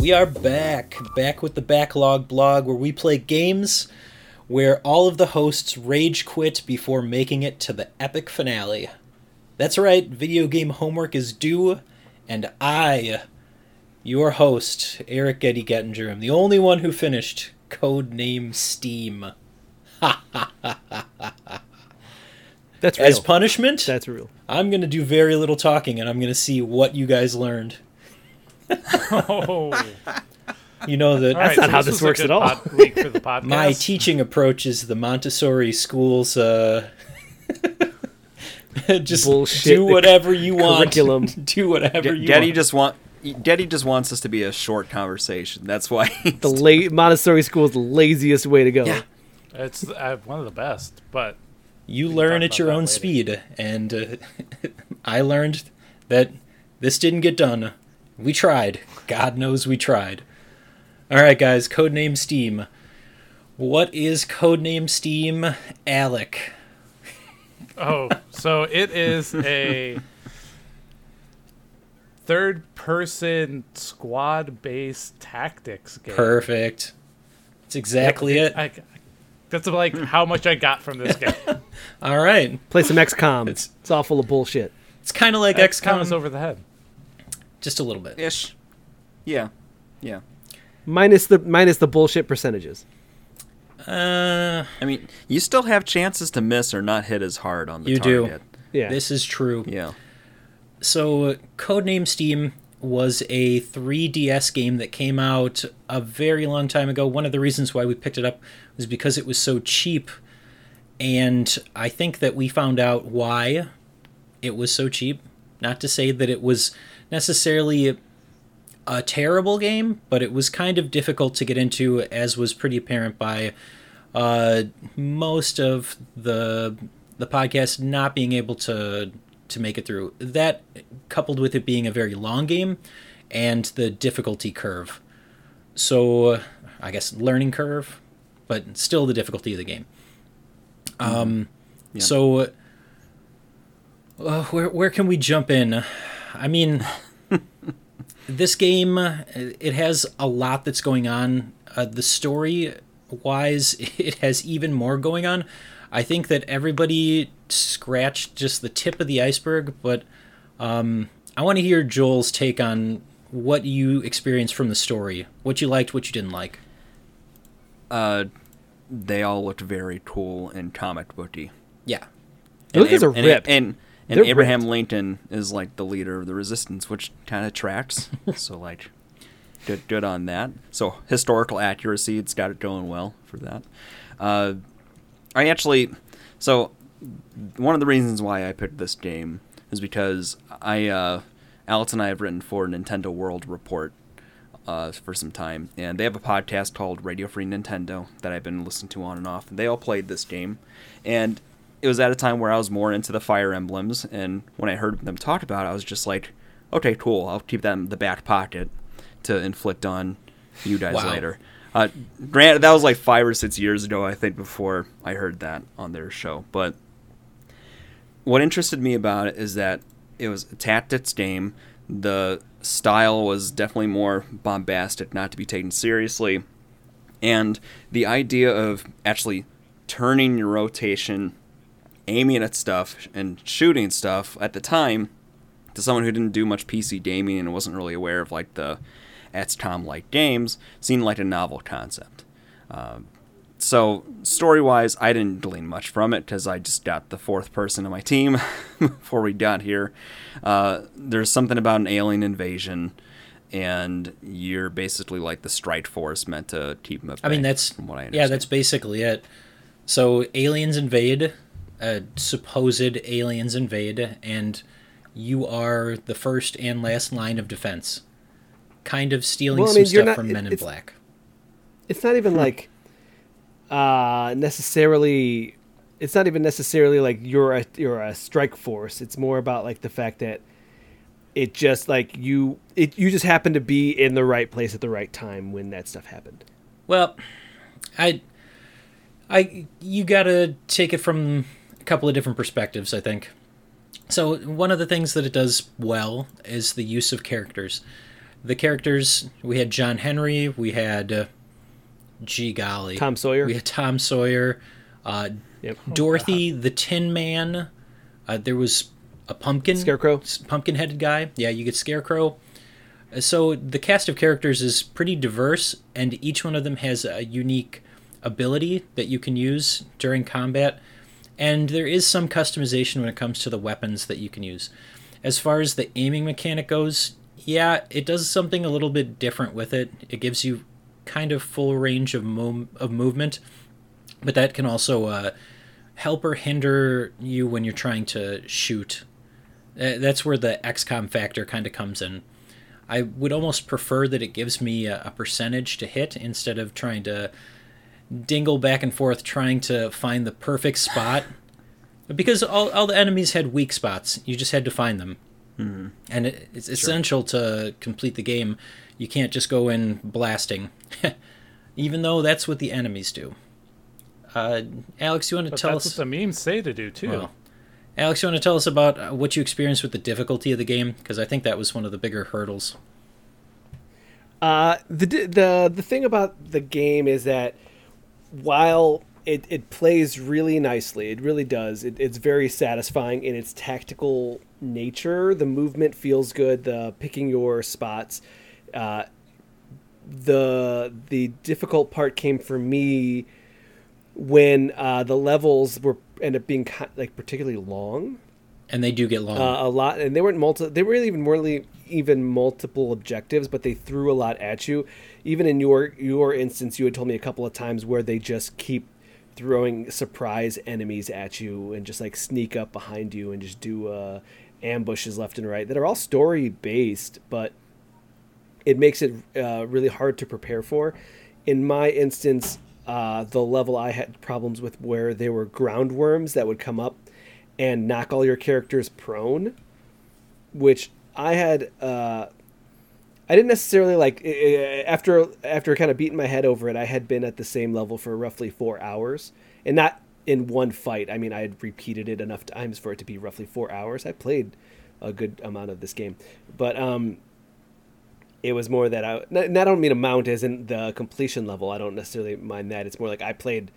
We are back with the Backlog Blog, where we play games where all of the hosts rage quit before making it to the epic finale. That's right, video game homework is due, and I, your host, Eric Getty Gettinger, am the only one who finished Codename Steam. Ha ha ha ha ha. That's real. As punishment, that's real. I'm going to do very little talking, and I'm going to see what you guys learned. Oh. You know that that's not how this works at all. My teaching approach is the Montessori schools. Just bullshit, do whatever you want. Curriculum. Do whatever you Daddy want. Daddy just wants this to be a short conversation. That's why the Montessori school is the laziest way to go. Yeah. It's one of the best, but you learn at your own speed, and I learned that this didn't get done. We tried. God knows we tried. All right, guys, Codename Steam. What is Codename Steam, Alec? Oh, so it is a third-person squad-based tactics game. Perfect. That's exactly it. That's like how much I got from this game. All right. Play some XCOM. It's all full of bullshit. It's kind of like XCOM is over the head. Just a little bit. Ish. Yeah. Yeah. Minus the bullshit percentages. I mean, you still have chances to miss or not hit as hard on the target. You do. Yeah. This is true. Yeah. So, Codename Steam was a 3DS game that came out a very long time ago. One of the reasons why we picked it up was because it was so cheap. And I think that we found out why it was so cheap. Not to say that it was necessarily a terrible game, but it was kind of difficult to get into, as was pretty apparent by most of the podcast not being able to make it through. That, coupled with it being a very long game, and the difficulty curve. So, I guess learning curve, but still the difficulty of the game. Yeah. So, where can we jump in? I mean, this game, it has a lot that's going on. The story-wise, it has even more going on. I think that everybody scratched just the tip of the iceberg, but I want to hear Joel's take on what you experienced from the story, what you liked, what you didn't like. They all looked very cool and comic booky. Yeah. Look, these are ripped. And they're Abraham ripped. Lincoln is, like, the leader of the resistance, which kind of tracks. So, like, good on that. So, historical accuracy, it's got it going well for that. So, one of the reasons why I picked this game is because Alex and I have written for Nintendo World Report for some time. And they have a podcast called Radio Free Nintendo that I've been listening to on and off. And they all played this game. And it was at a time where I was more into the Fire Emblems, and when I heard them talk about it, I was just like, okay, cool, I'll keep that in the back pocket to inflict on you guys later. Granted, that was like 5 or 6 years ago, I think, before I heard that on their show. But what interested me about it is that it was a tactics game. The style was definitely more bombastic, not to be taken seriously. And the idea of actually turning your rotation, aiming at stuff and shooting stuff at the time, to someone who didn't do much PC gaming and wasn't really aware of like the XCOM-like games, seemed like a novel concept. So story-wise, I didn't glean much from it because I just got the fourth person on my team before we got here. There's something about an alien invasion, and you're basically like the strike force meant to keep them at bay, that's from what I understand. Yeah, that's basically it. So aliens invade, supposed aliens invade, and you are the first and last line of defense, kind of stealing some stuff from Men in Black. It's not even like... necessarily, it's not even necessarily like you're a strike force. It's more about like the fact that it just like you just happen to be in the right place at the right time when that stuff happened. Well, you gotta take it from a couple of different perspectives, I think. So one of the things that it does well is the use of characters. The characters, we had John Henry, we had. Tom Sawyer. We had Tom Sawyer. Yep. Dorothy, the Tin Man. There was a pumpkin. Scarecrow. Pumpkin-headed guy. Yeah, you get Scarecrow. So the cast of characters is pretty diverse, and each one of them has a unique ability that you can use during combat. And there is some customization when it comes to the weapons that you can use. As far as the aiming mechanic goes, yeah, it does something a little bit different with it. It gives you kind of full range of movement, but that can also help or hinder you when you're trying to shoot. That's where the XCOM factor kind of comes in. I would almost prefer that it gives me a percentage to hit instead of trying to dingle back and forth trying to find the perfect spot, because all the enemies had weak spots. You just had to find them. Mm-hmm. And it's essential to complete the game. You can't just go in blasting, even though that's what the enemies do. Alex, that's what the memes say to do, too. Well, Alex, you want to tell us about what you experienced with the difficulty of the game? Because I think that was one of the bigger hurdles. The thing about the game is that while it plays really nicely, it really does. It's very satisfying in its tactical nature. The movement feels good, the picking your spots. The difficult part came for me when the levels ended up being like particularly long, and they do get long a lot, and they weren't even multiple objectives, but they threw a lot at you. Even in your instance, you had told me a couple of times where they just keep throwing surprise enemies at you and just like sneak up behind you and just do ambushes left and right that are all story based, but it makes it really hard to prepare for. In my instance, the level I had problems with where there were groundworms that would come up and knock all your characters prone, which I had... I didn't necessarily like... After kind of beating my head over it, I had been at the same level for roughly 4 hours. And not in one fight. I mean, I had repeated it enough times for it to be roughly 4 hours. I played a good amount of this game. But... it was more that I don't mean amount as in the completion level. I don't necessarily mind that. It's more like I played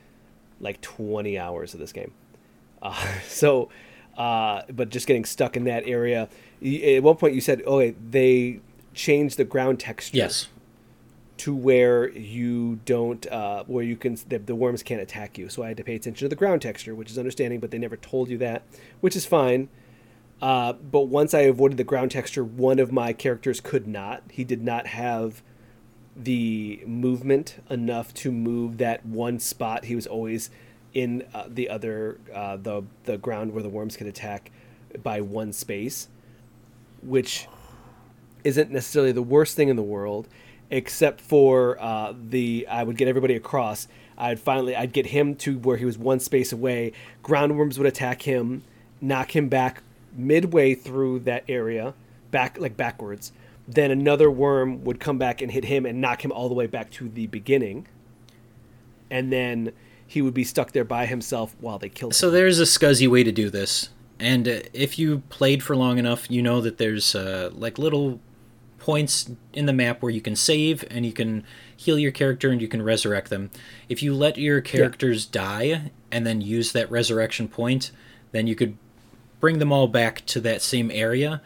like 20 hours of this game. But just getting stuck in that area. At one point you said, they changed the ground texture. Yes. To where you don't, where you can, the worms can't attack you. So I had to pay attention to the ground texture, which is understanding, but they never told you that, which is fine. But once I avoided the ground texture, one of my characters could not. He did not have the movement enough to move that one spot. He was always in the other, the ground where the worms could attack by one space, which isn't necessarily the worst thing in the world, except for I would get everybody across. I'd get him to where he was one space away. Groundworms would attack him, knock him back midway through that area, backwards, then another worm would come back and hit him and knock him all the way back to the beginning, and then he would be stuck there by himself while they killed him. So there's a scuzzy way to do this, and if you played for long enough, you know that there's like little points in the map where you can save and you can heal your character and you can resurrect them. If you let your characters die and then use that resurrection point, then you could bring them all back to that same area.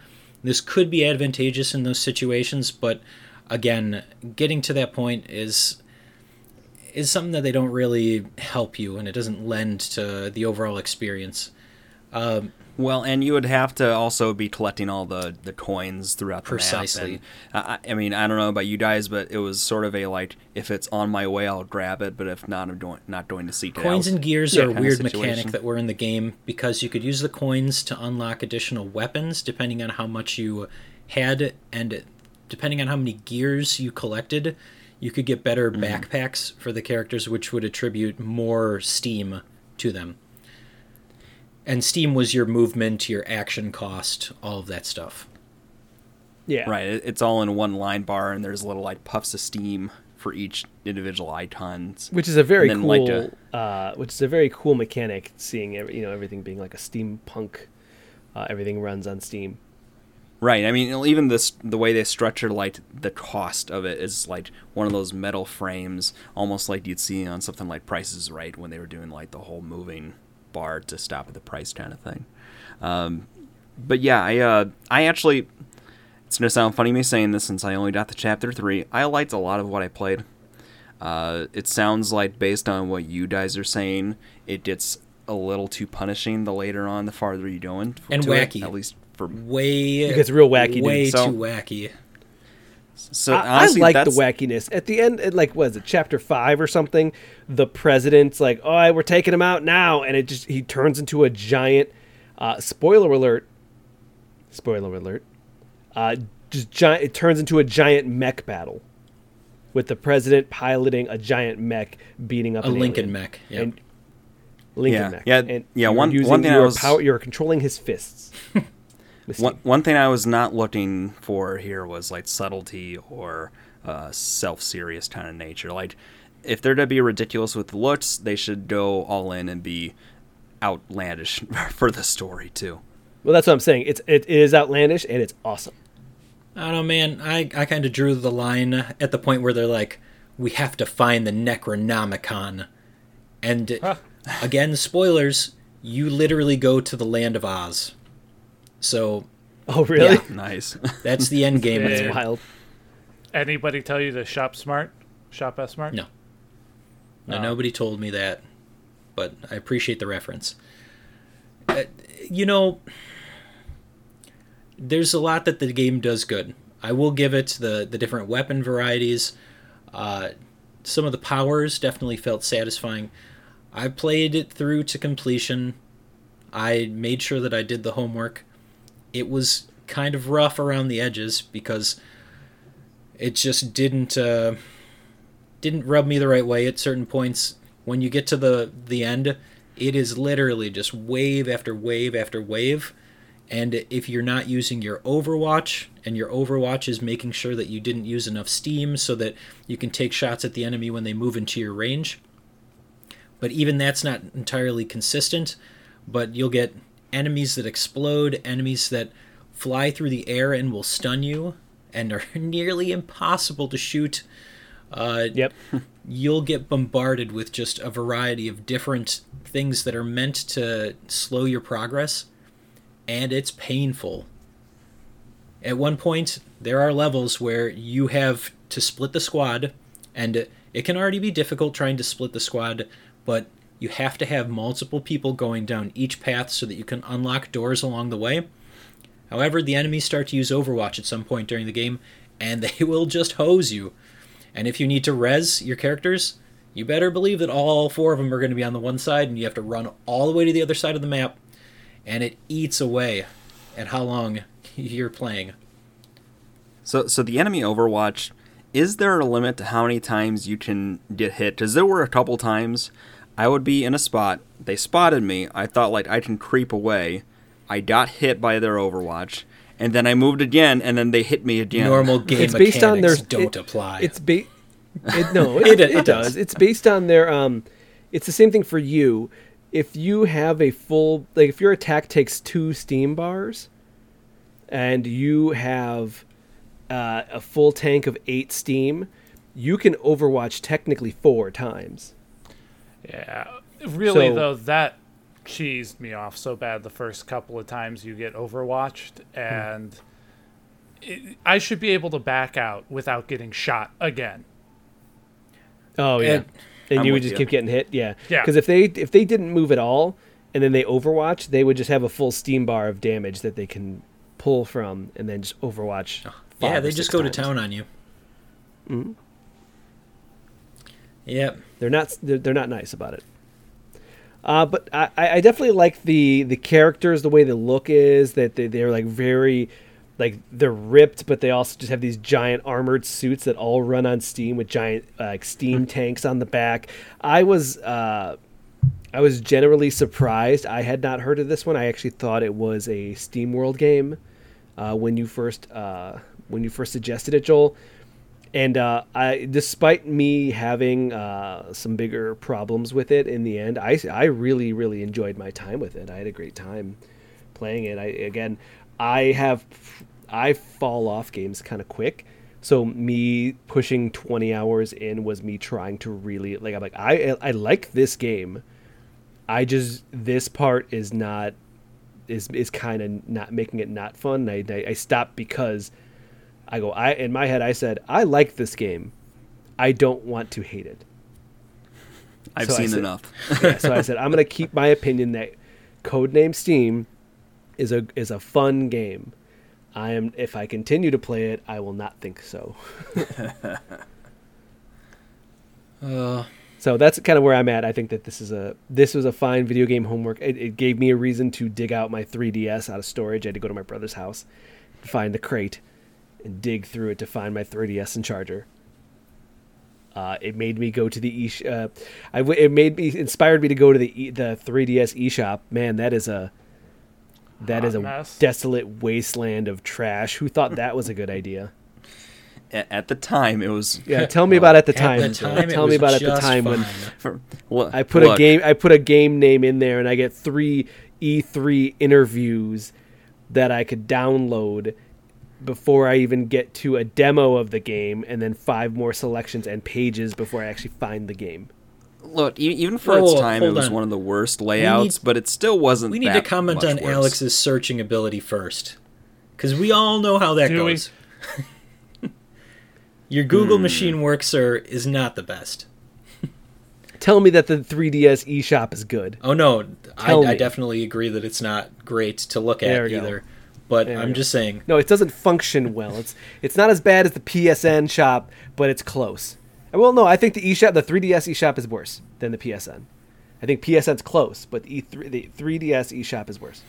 This could be advantageous in those situations, but again, getting to that point is is something that they don't really help you, and it doesn't lend to the overall experience. Well, and you would have to also be collecting all the coins throughout the map. Precisely. I mean, I don't know about you guys, but it was sort of a, like, if it's on my way, I'll grab it, but if not, I'm not going to seek it out. Coins and gears are a weird mechanic that were in the game, because you could use the coins to unlock additional weapons, depending on how much you had, and depending on how many gears you collected, you could get better backpacks for the characters, which would attribute more steam to them. And steam was your movement, your action cost, all of that stuff. Yeah. Right. It's all in one line bar, and there's little like puffs of steam for each individual icons. Which is a very cool, which is a very cool mechanic. Seeing everything being like a steampunk, everything runs on steam. Right. I mean, even the way they structure like the cost of it is like one of those metal frames, almost like you'd see on something like Price is Right when they were doing like the whole moving bar to stop at the price kind of thing. But yeah, I actually, it's going to sound funny me saying this since I only got to chapter 3, I liked a lot of what I played. It sounds like based on what you guys are saying, it gets a little too punishing the later on, the farther you're going. And wacky. It, at least for way. It gets real wacky. Way too wacky. So honestly, I like the wackiness at the end. Like, was it chapter 5 or something? The president's like, "Oh, we're taking him out now," and he turns into a giant. Spoiler alert! Spoiler alert! It turns into a giant mech battle, with the president piloting a giant mech beating up a Lincoln alien. Mech. Yep. And Lincoln mech. Yeah, and one thing you're controlling his fists. One thing I was not looking for here was like subtlety or self-serious kind of nature. Like, if they're to be ridiculous with the looks, they should go all in and be outlandish for the story too. Well, that's what I'm saying. It is outlandish and it's awesome. I don't know, man. I kind of drew the line at the point where they're like, "We have to find the Necronomicon," and again, spoilers. You literally go to the land of Oz. So, oh really? Yeah. Nice. That's the end game. That's wild. Anybody tell you to shop smart? Shop S smart? No, nobody told me that, but I appreciate the reference. There's a lot that the game does good. I will give it the different weapon varieties. Some of the powers definitely felt satisfying. I played it through to completion. I made sure that I did the homework. It was kind of rough around the edges because it just didn't rub me the right way at certain points. When you get to the end, it is literally just wave after wave after wave. And if you're not using your Overwatch, and your Overwatch is making sure that you didn't use enough steam so that you can take shots at the enemy when they move into your range. But even that's not entirely consistent, but you'll get enemies that explode, enemies that fly through the air and will stun you and are nearly impossible to shoot. Yep. You'll get bombarded with just a variety of different things that are meant to slow your progress, and it's painful. At one point, there are levels where you have to split the squad, and it can already be difficult trying to split the squad, but you have to have multiple people going down each path so that you can unlock doors along the way. However, the enemies start to use Overwatch at some point during the game, and they will just hose you. And if you need to res your characters, you better believe that all 4 of them are going to be on the one side, and you have to run all the way to the other side of the map, and it eats away at how long you're playing. So the enemy Overwatch, is there a limit to how many times you can get hit? Because there were a couple times I would be in a spot, they spotted me, I thought, like, I can creep away, I got hit by their Overwatch, and then I moved again, and then they hit me again. Normal game it's mechanics based on their, don't it, apply. It's based... No, it does. It's based on their... it's the same thing for you. If you have a full... Like, if your attack takes 2 steam bars, and you have a full tank of 8 steam, you can Overwatch technically 4 times. Yeah, really, though, that cheesed me off so bad the first couple of times you get Overwatched, and I should be able to back out without getting shot again. Oh, yeah. And I'm you would just keep getting hit? Yeah. Yeah. Because if they didn't move at all and then they overwatch, they would just have a full Steam bar of damage that they can pull from and then just overwatch. Oh. Yeah, they just go to town on you. Mm-hmm. Yep. They're not nice about it. But I definitely like the characters, the way the look is, that they're like very, like they're ripped, but they also just have these giant armored suits that all run on steam with giant like steam tanks on the back. I was generally surprised. I had not heard of this one. I actually thought it was a Steam World game when you first suggested it, Joel. And I, despite me having some bigger problems with it in the end, I really, really enjoyed my time with it. I had a great time playing it. I fall off games kind of quick. So me pushing 20 hours in was me trying to really, like, I'm like, I like this game. I just, this part is not, is kind of not making it not fun. And I stopped because... in my head, I said, I like this game. I don't want to hate it. I've seen enough. Yeah, so I said, I'm going to keep my opinion that Codename Steam is a fun game. If I continue to play it, I will not think so. So that's kind of where I'm at. I think that this was a fine video game homework. It gave me a reason to dig out my 3DS out of storage. I had to go to my brother's house to find the crate and dig through it to find my 3DS and charger. It made me go to the inspired me to go to the 3DS eShop. Man, that is a mess. Desolate wasteland of trash. Who thought that was a good idea? At the time, it was. Yeah, tell me about at the time. Tell me about at the time when I put a game. I put a game name in there, and I get 3 E3 interviews that I could download before I even get to a demo of the game, and then 5 more selections and pages before I actually find the game. Look, even for its time, it was one of the worst layouts, but it still wasn't that much worse. We need to comment on Alex's searching ability first, because we all know how that goes. Your Google machine work, sir, is not the best. Tell me that the 3DS eShop is good. Oh, no. I definitely agree that it's not great to look at either. Go. But I'm just saying. No, it doesn't function well. It's not as bad as the PSN shop, but it's close. Well, no, I think the 3DS eShop is worse than the PSN. I think PSN's close, but the 3DS eShop is worse.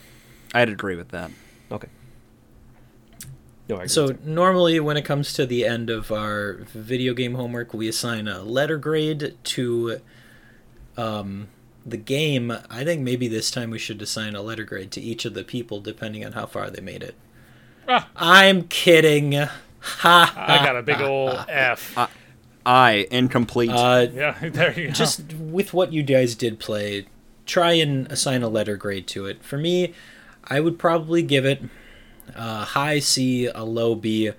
I'd agree with that. Okay. No, so normally when it comes to the end of our video game homework, we assign a letter grade to the game. I think maybe this time we should assign a letter grade to each of the people depending on how far they made it. I'm kidding. I got a big old F. I incomplete. Yeah, there you go. Just with what you guys did play, try and assign a letter grade to it. For me, I would probably give it a high C, a low B.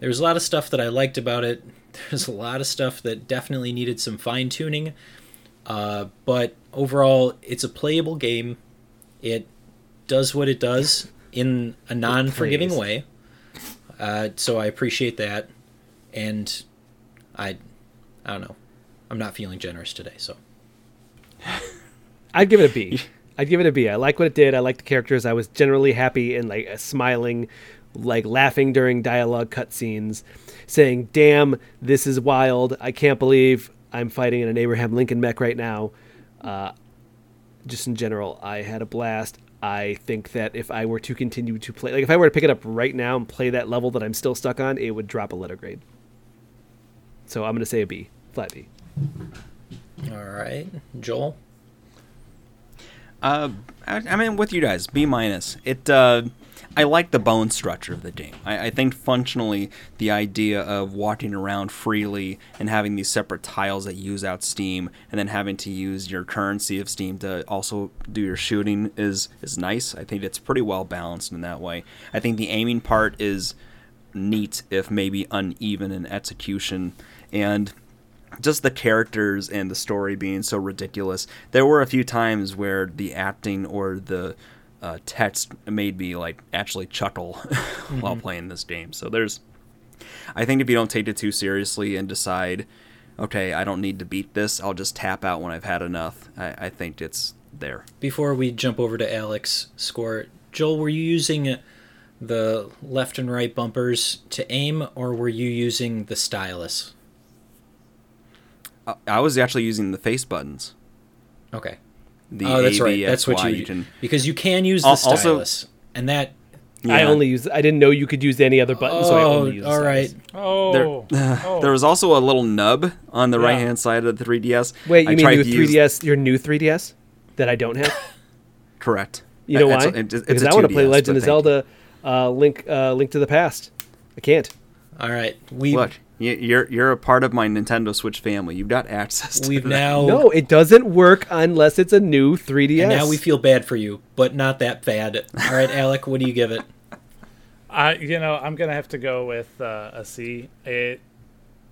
There's a lot of stuff that I liked about it. There's a lot of stuff that definitely needed some fine-tuning. But overall, it's a playable game. It does what it does in a non-forgiving way. So I appreciate that. And I don't know. I'm not feeling generous today, so. I'd give it a B. I like what it did. I like the characters. I was generally happy and like smiling, like laughing during dialogue cutscenes, saying, "Damn, this is wild. I can't believe I'm fighting in an Abraham Lincoln mech right now." Just in general, I had a blast. I think that if I were to continue to play, like if I were to pick it up right now and play that level that I'm still stuck on, it would drop a letter grade. So I'm going to say a B, flat B. All right, Joel. I mean, with you guys, B minus. I like the bone structure of the game. I think functionally the idea of walking around freely and having these separate tiles that use out Steam and then having to use your currency of Steam to also do your shooting is nice. I think it's pretty well balanced in that way. I think the aiming part is neat, if maybe uneven in execution. And just the characters and the story being so ridiculous. There were a few times where the acting or the text made me like actually chuckle while playing this game. So I think if you don't take it too seriously and decide okay, I don't need to beat this. I'll just tap out when I've had enough. I think it's there. Before we jump over to Alec's score, Joel, were you using the left and right bumpers to aim, or were you using the stylus? I was actually using the face buttons. Okay. Oh, that's right. That's what you can, because you can use the stylus, and that. Yeah. I didn't know you could use any other button, so I only used the stylus. Oh, there was also a little nub on the right-hand side of the 3DS. Wait, you mean your new 3DS that I don't have? Correct. You know why? Because I want to play Legend of Zelda Link to the Past. I can't. All right. Look, you're a part of my Nintendo Switch family. You've got access to that. No, it doesn't work unless it's a new 3DS. And now we feel bad for you, but not that bad. All right, Alec, what do you give it? I'm going to have to go with a C. It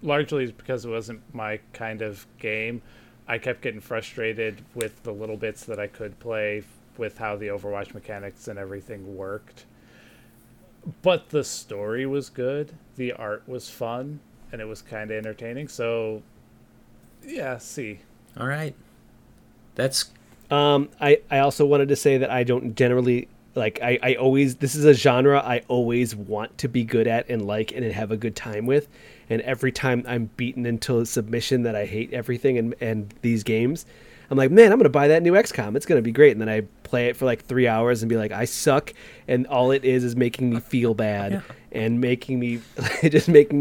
largely is because it wasn't my kind of game. I kept getting frustrated with the little bits that I could play with how the Overwatch mechanics and everything worked. But the story was good. The art was fun. And it was kind of entertaining. So, yeah, C. All right. That's... I also wanted to say that I don't generally... this is a genre I always want to be good at and like and have a good time with. And every time I'm beaten until submission that I hate everything and these games, I'm like, man, I'm going to buy that new XCOM. It's going to be great. And then I play it for 3 hours and be like, I suck. And all it is making me feel bad and making me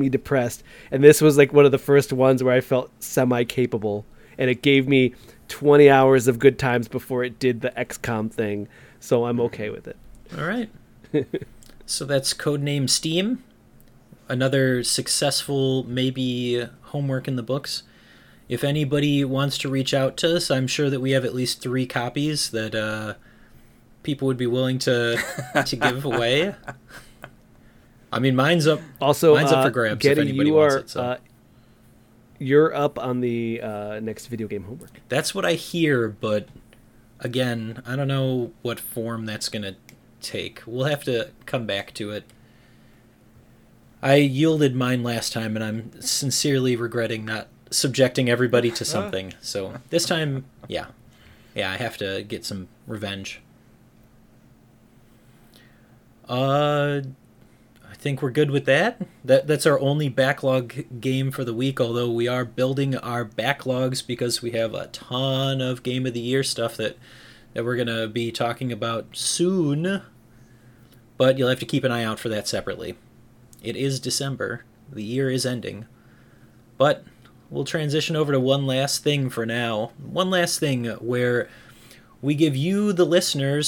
depressed. And this was one of the first ones where I felt semi-capable. And it gave me 20 hours of good times before it did the XCOM thing. So I'm okay with it. All right. So that's Codename Steam. Another successful, maybe, homework in the books. If anybody wants to reach out to us, I'm sure that we have at least 3 copies that people would be willing to give away. I mean, mine's up for grabs if anybody wants it. So. You're up on the next video game homework. That's what I hear, but... Again, I don't know what form that's going to take. We'll have to come back to it. I yielded mine last time, and I'm sincerely regretting not subjecting everybody to something. So this time, I have to get some revenge. I think we're good with that. That's our only backlog game for the week, although we are building our backlogs because we have a ton of Game of the Year stuff that we're going to be talking about soon. But you'll have to keep an eye out for that separately. It is December. The year is ending. But we'll transition over to one last thing for now. One last thing where we give you, the listeners,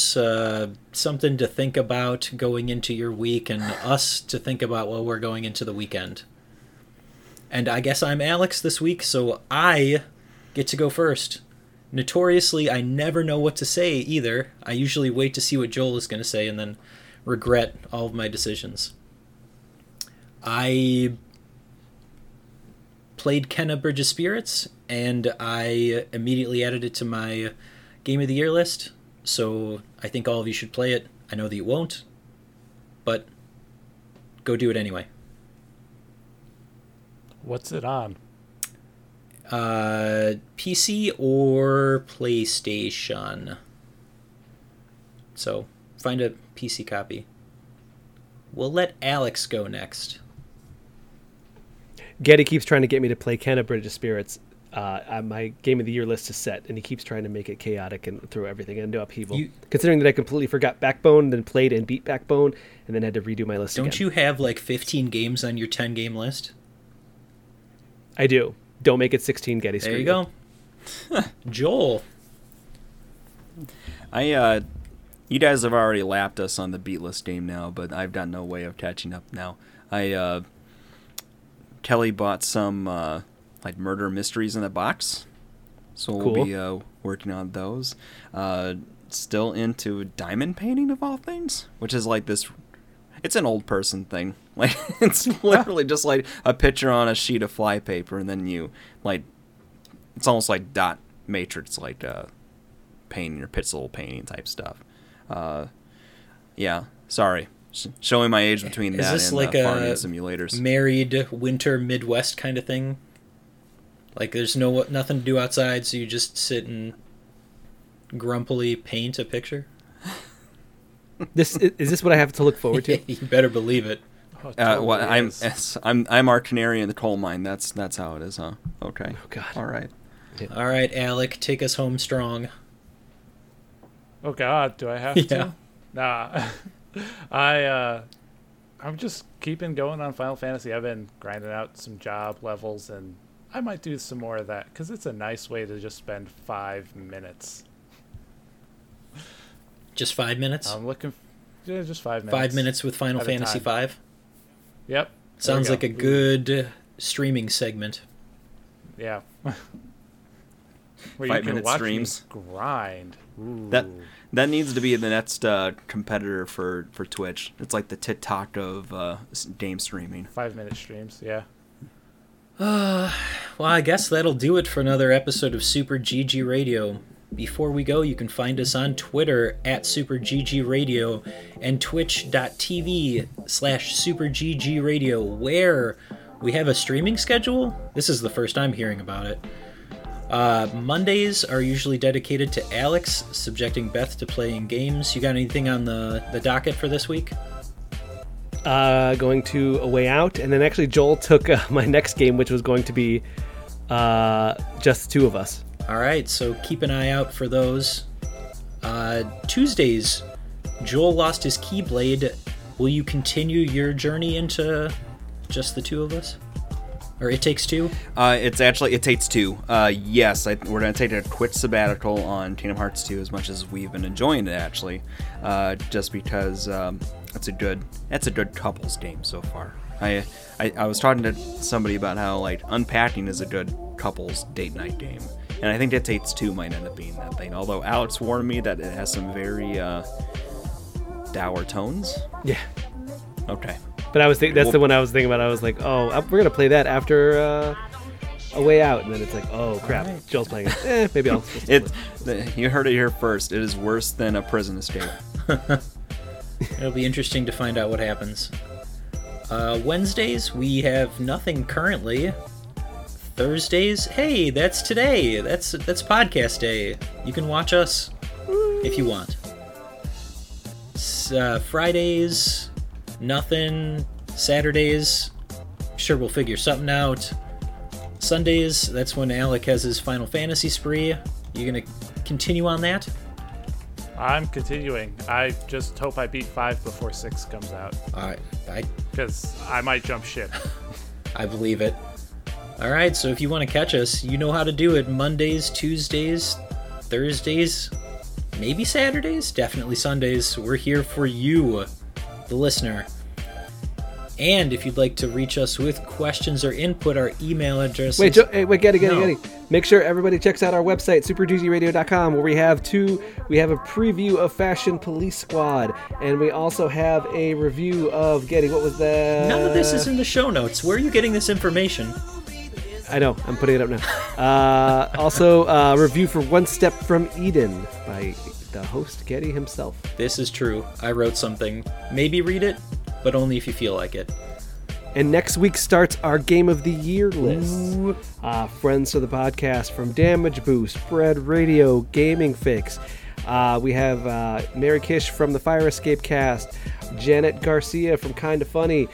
something to think about going into your week and us to think about while we're going into the weekend. And I guess I'm Alex this week, so I get to go first. Notoriously, I never know what to say either. I usually wait to see what Joel is going to say and then regret all of my decisions. I played Kenna Bridge of Spirits, and I immediately added it to my Game of the Year list, so I think all of you should play it. I know that you won't, but go do it anyway. What's it on? PC or PlayStation. So find a PC copy. We'll let Alex go next. Getty keeps trying to get me to play Kenna Bridge of Spirits. My Game of the Year list is set, and he keeps trying to make it chaotic and throw everything into upheaval. Considering that I completely forgot Backbone, then played and beat Backbone, and then had to redo my list again. Don't you have 15 games on your 10-game list? I do. Don't make it 16, Getty. There you go. Joel. You guys have already lapped us on the beat list game now, but I've got no way of catching up now. Kelly bought some... murder mysteries in the box. So cool. We'll be working on those. Still into diamond painting of all things, which is it's an old person thing. It's literally just a picture on a sheet of fly paper, and then you it's almost like dot matrix painting or pixel painting type stuff. Sorry. Showing my age between that and farming simulators. Married winter Midwest kind of thing? Like, there's nothing to do outside, so you just sit and grumpily paint a picture. Is this what I have to look forward to? You better believe it. Oh, totally well, I'm our canary in the coal mine. That's how it is, huh? Okay. Oh God. All right. Yeah. All right, Alec, take us home strong. Oh God, do I have to? Nah. I'm just keeping going on Final Fantasy. I've been grinding out some job levels, and I might do some more of that because it's a nice way to just spend 5 minutes. Just 5 minutes? I'm looking. Just 5 minutes. 5 minutes with Final Fantasy V? Yep. Sounds like a good streaming segment. Yeah. Where 5 minute streams. Grind. Ooh. That needs to be the next competitor for Twitch. It's like the TikTok of game streaming. 5 minute streams, yeah. Well, I guess that'll do it for another episode of Super GG Radio. Before we go, you can find us on Twitter @SuperGGRadio and twitch.tv/SuperGGRadio, where we have a streaming schedule. This is the first time hearing about it. Mondays are usually dedicated to Alex, subjecting Beth to playing games. You got anything on the docket for this week? Going to A Way Out, and then actually Joel took my next game, which was going to be just two of us. All right, so keep an eye out for those. Tuesdays, Joel lost his Keyblade. Will you continue your journey into just the two of us? Or It Takes Two? It's actually It Takes Two. Yes, we're going to take a quick sabbatical on Kingdom Hearts 2 as much as we've been enjoying it, actually, just because it's a good couples game so far. I was talking to somebody about how, like, Unpacking is a good couples date night game. And I think that Tate's 2 might end up being that thing. Although Alex warned me that it has some very dour tones. Yeah. Okay. But I was that's the one I was thinking about. I was like, oh, we're going to play that after A Way Out. And then it's like, oh, crap. Right. Joel's playing it. Maybe I'll You heard it here first. It is worse than a prison escape. It'll be interesting to find out what happens. Wednesdays, we have nothing currently. Thursdays, hey, that's today. That's podcast day. You can watch us if you want. Fridays, nothing. Saturdays, sure, we'll figure something out. Sundays, that's when Alec has his Final Fantasy spree. You gonna continue on that? I'm continuing. I just hope I beat 5 before 6 comes out. Alright. Because I might jump ship. I believe it. All right, so if you want to catch us, you know how to do it. Mondays, Tuesdays, Thursdays, maybe Saturdays, definitely Sundays. We're here for you, the listener. And if you'd like to reach us with questions or input, our email address is... Wait, Getty. Make sure everybody checks out our website, superggradio.com, where we have a preview of Fashion Police Squad, and we also have a review of Getty. What was that? None of this is in the show notes. Where are you getting this information? I know. I'm putting it up now. Also, a review for One Step from Eden by the host, Getty himself. This is true. I wrote something. Maybe read it, but only if you feel like it. And next week starts our Game of the Year list. Friends of the podcast from Damage Boost, Fred Radio, Gaming Fix. We have Mary Kish from the Fire Escape Cast, Janet Garcia from Kinda Funny.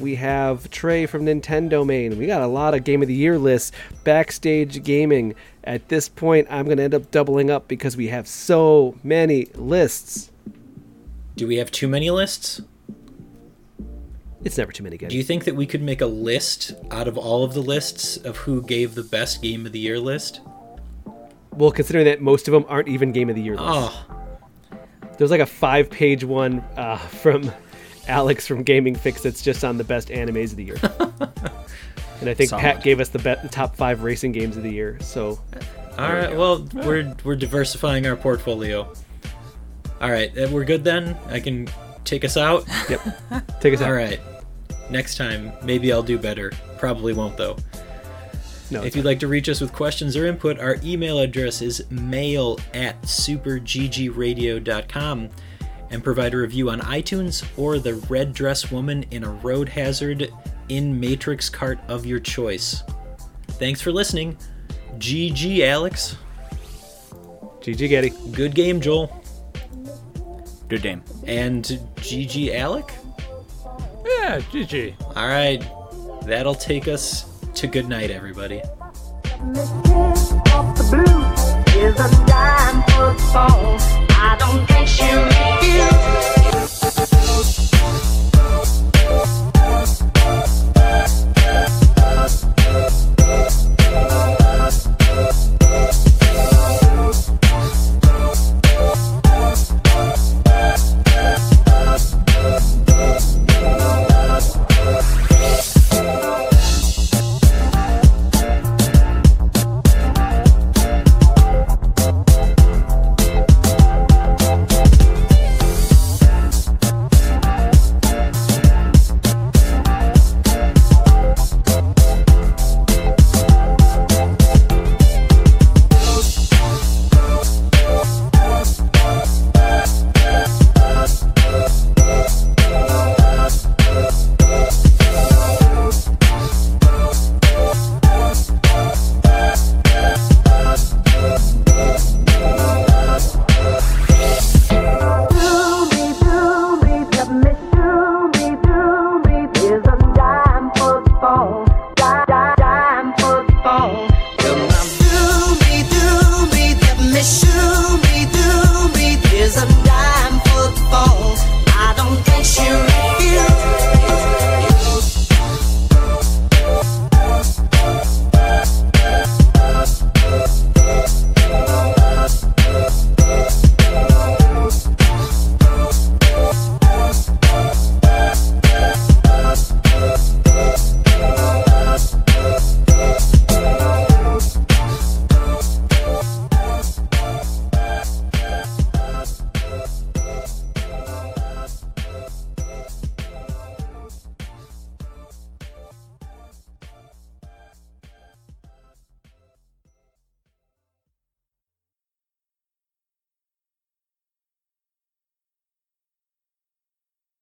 We have Trey from Nintendo Main. We got a lot of Game of the Year lists. Backstage Gaming. At this point, I'm going to end up doubling up because we have so many lists. Do we have too many lists? It's never too many games. Do you think that we could make a list out of all of the lists of who gave the best Game of the Year list? Well, considering that most of them aren't even Game of the Year lists. Oh. There's like a 5-page one from Alex from Gaming Fix that's just on the best animes of the year. And I think Solid. Pat gave us the top 5 racing games of the year. So, all right. We're diversifying our portfolio. All right, we're good then. I can take us out. Yep. Take us out. All right. Next time, maybe I'll do better. Probably won't though. No, if you'd like to reach us with questions or input, our email address is mail@superggradio.com and provide a review on iTunes or the Red Dress Woman in a Road Hazard in Matrix cart of your choice. Thanks for listening. GG, Alex. GG, Getty. Good game, Joel. Good game. And GG, Alec? Yeah, GG. All right. That'll take us to good night, everybody. Is a dime for a fall. I don't think she really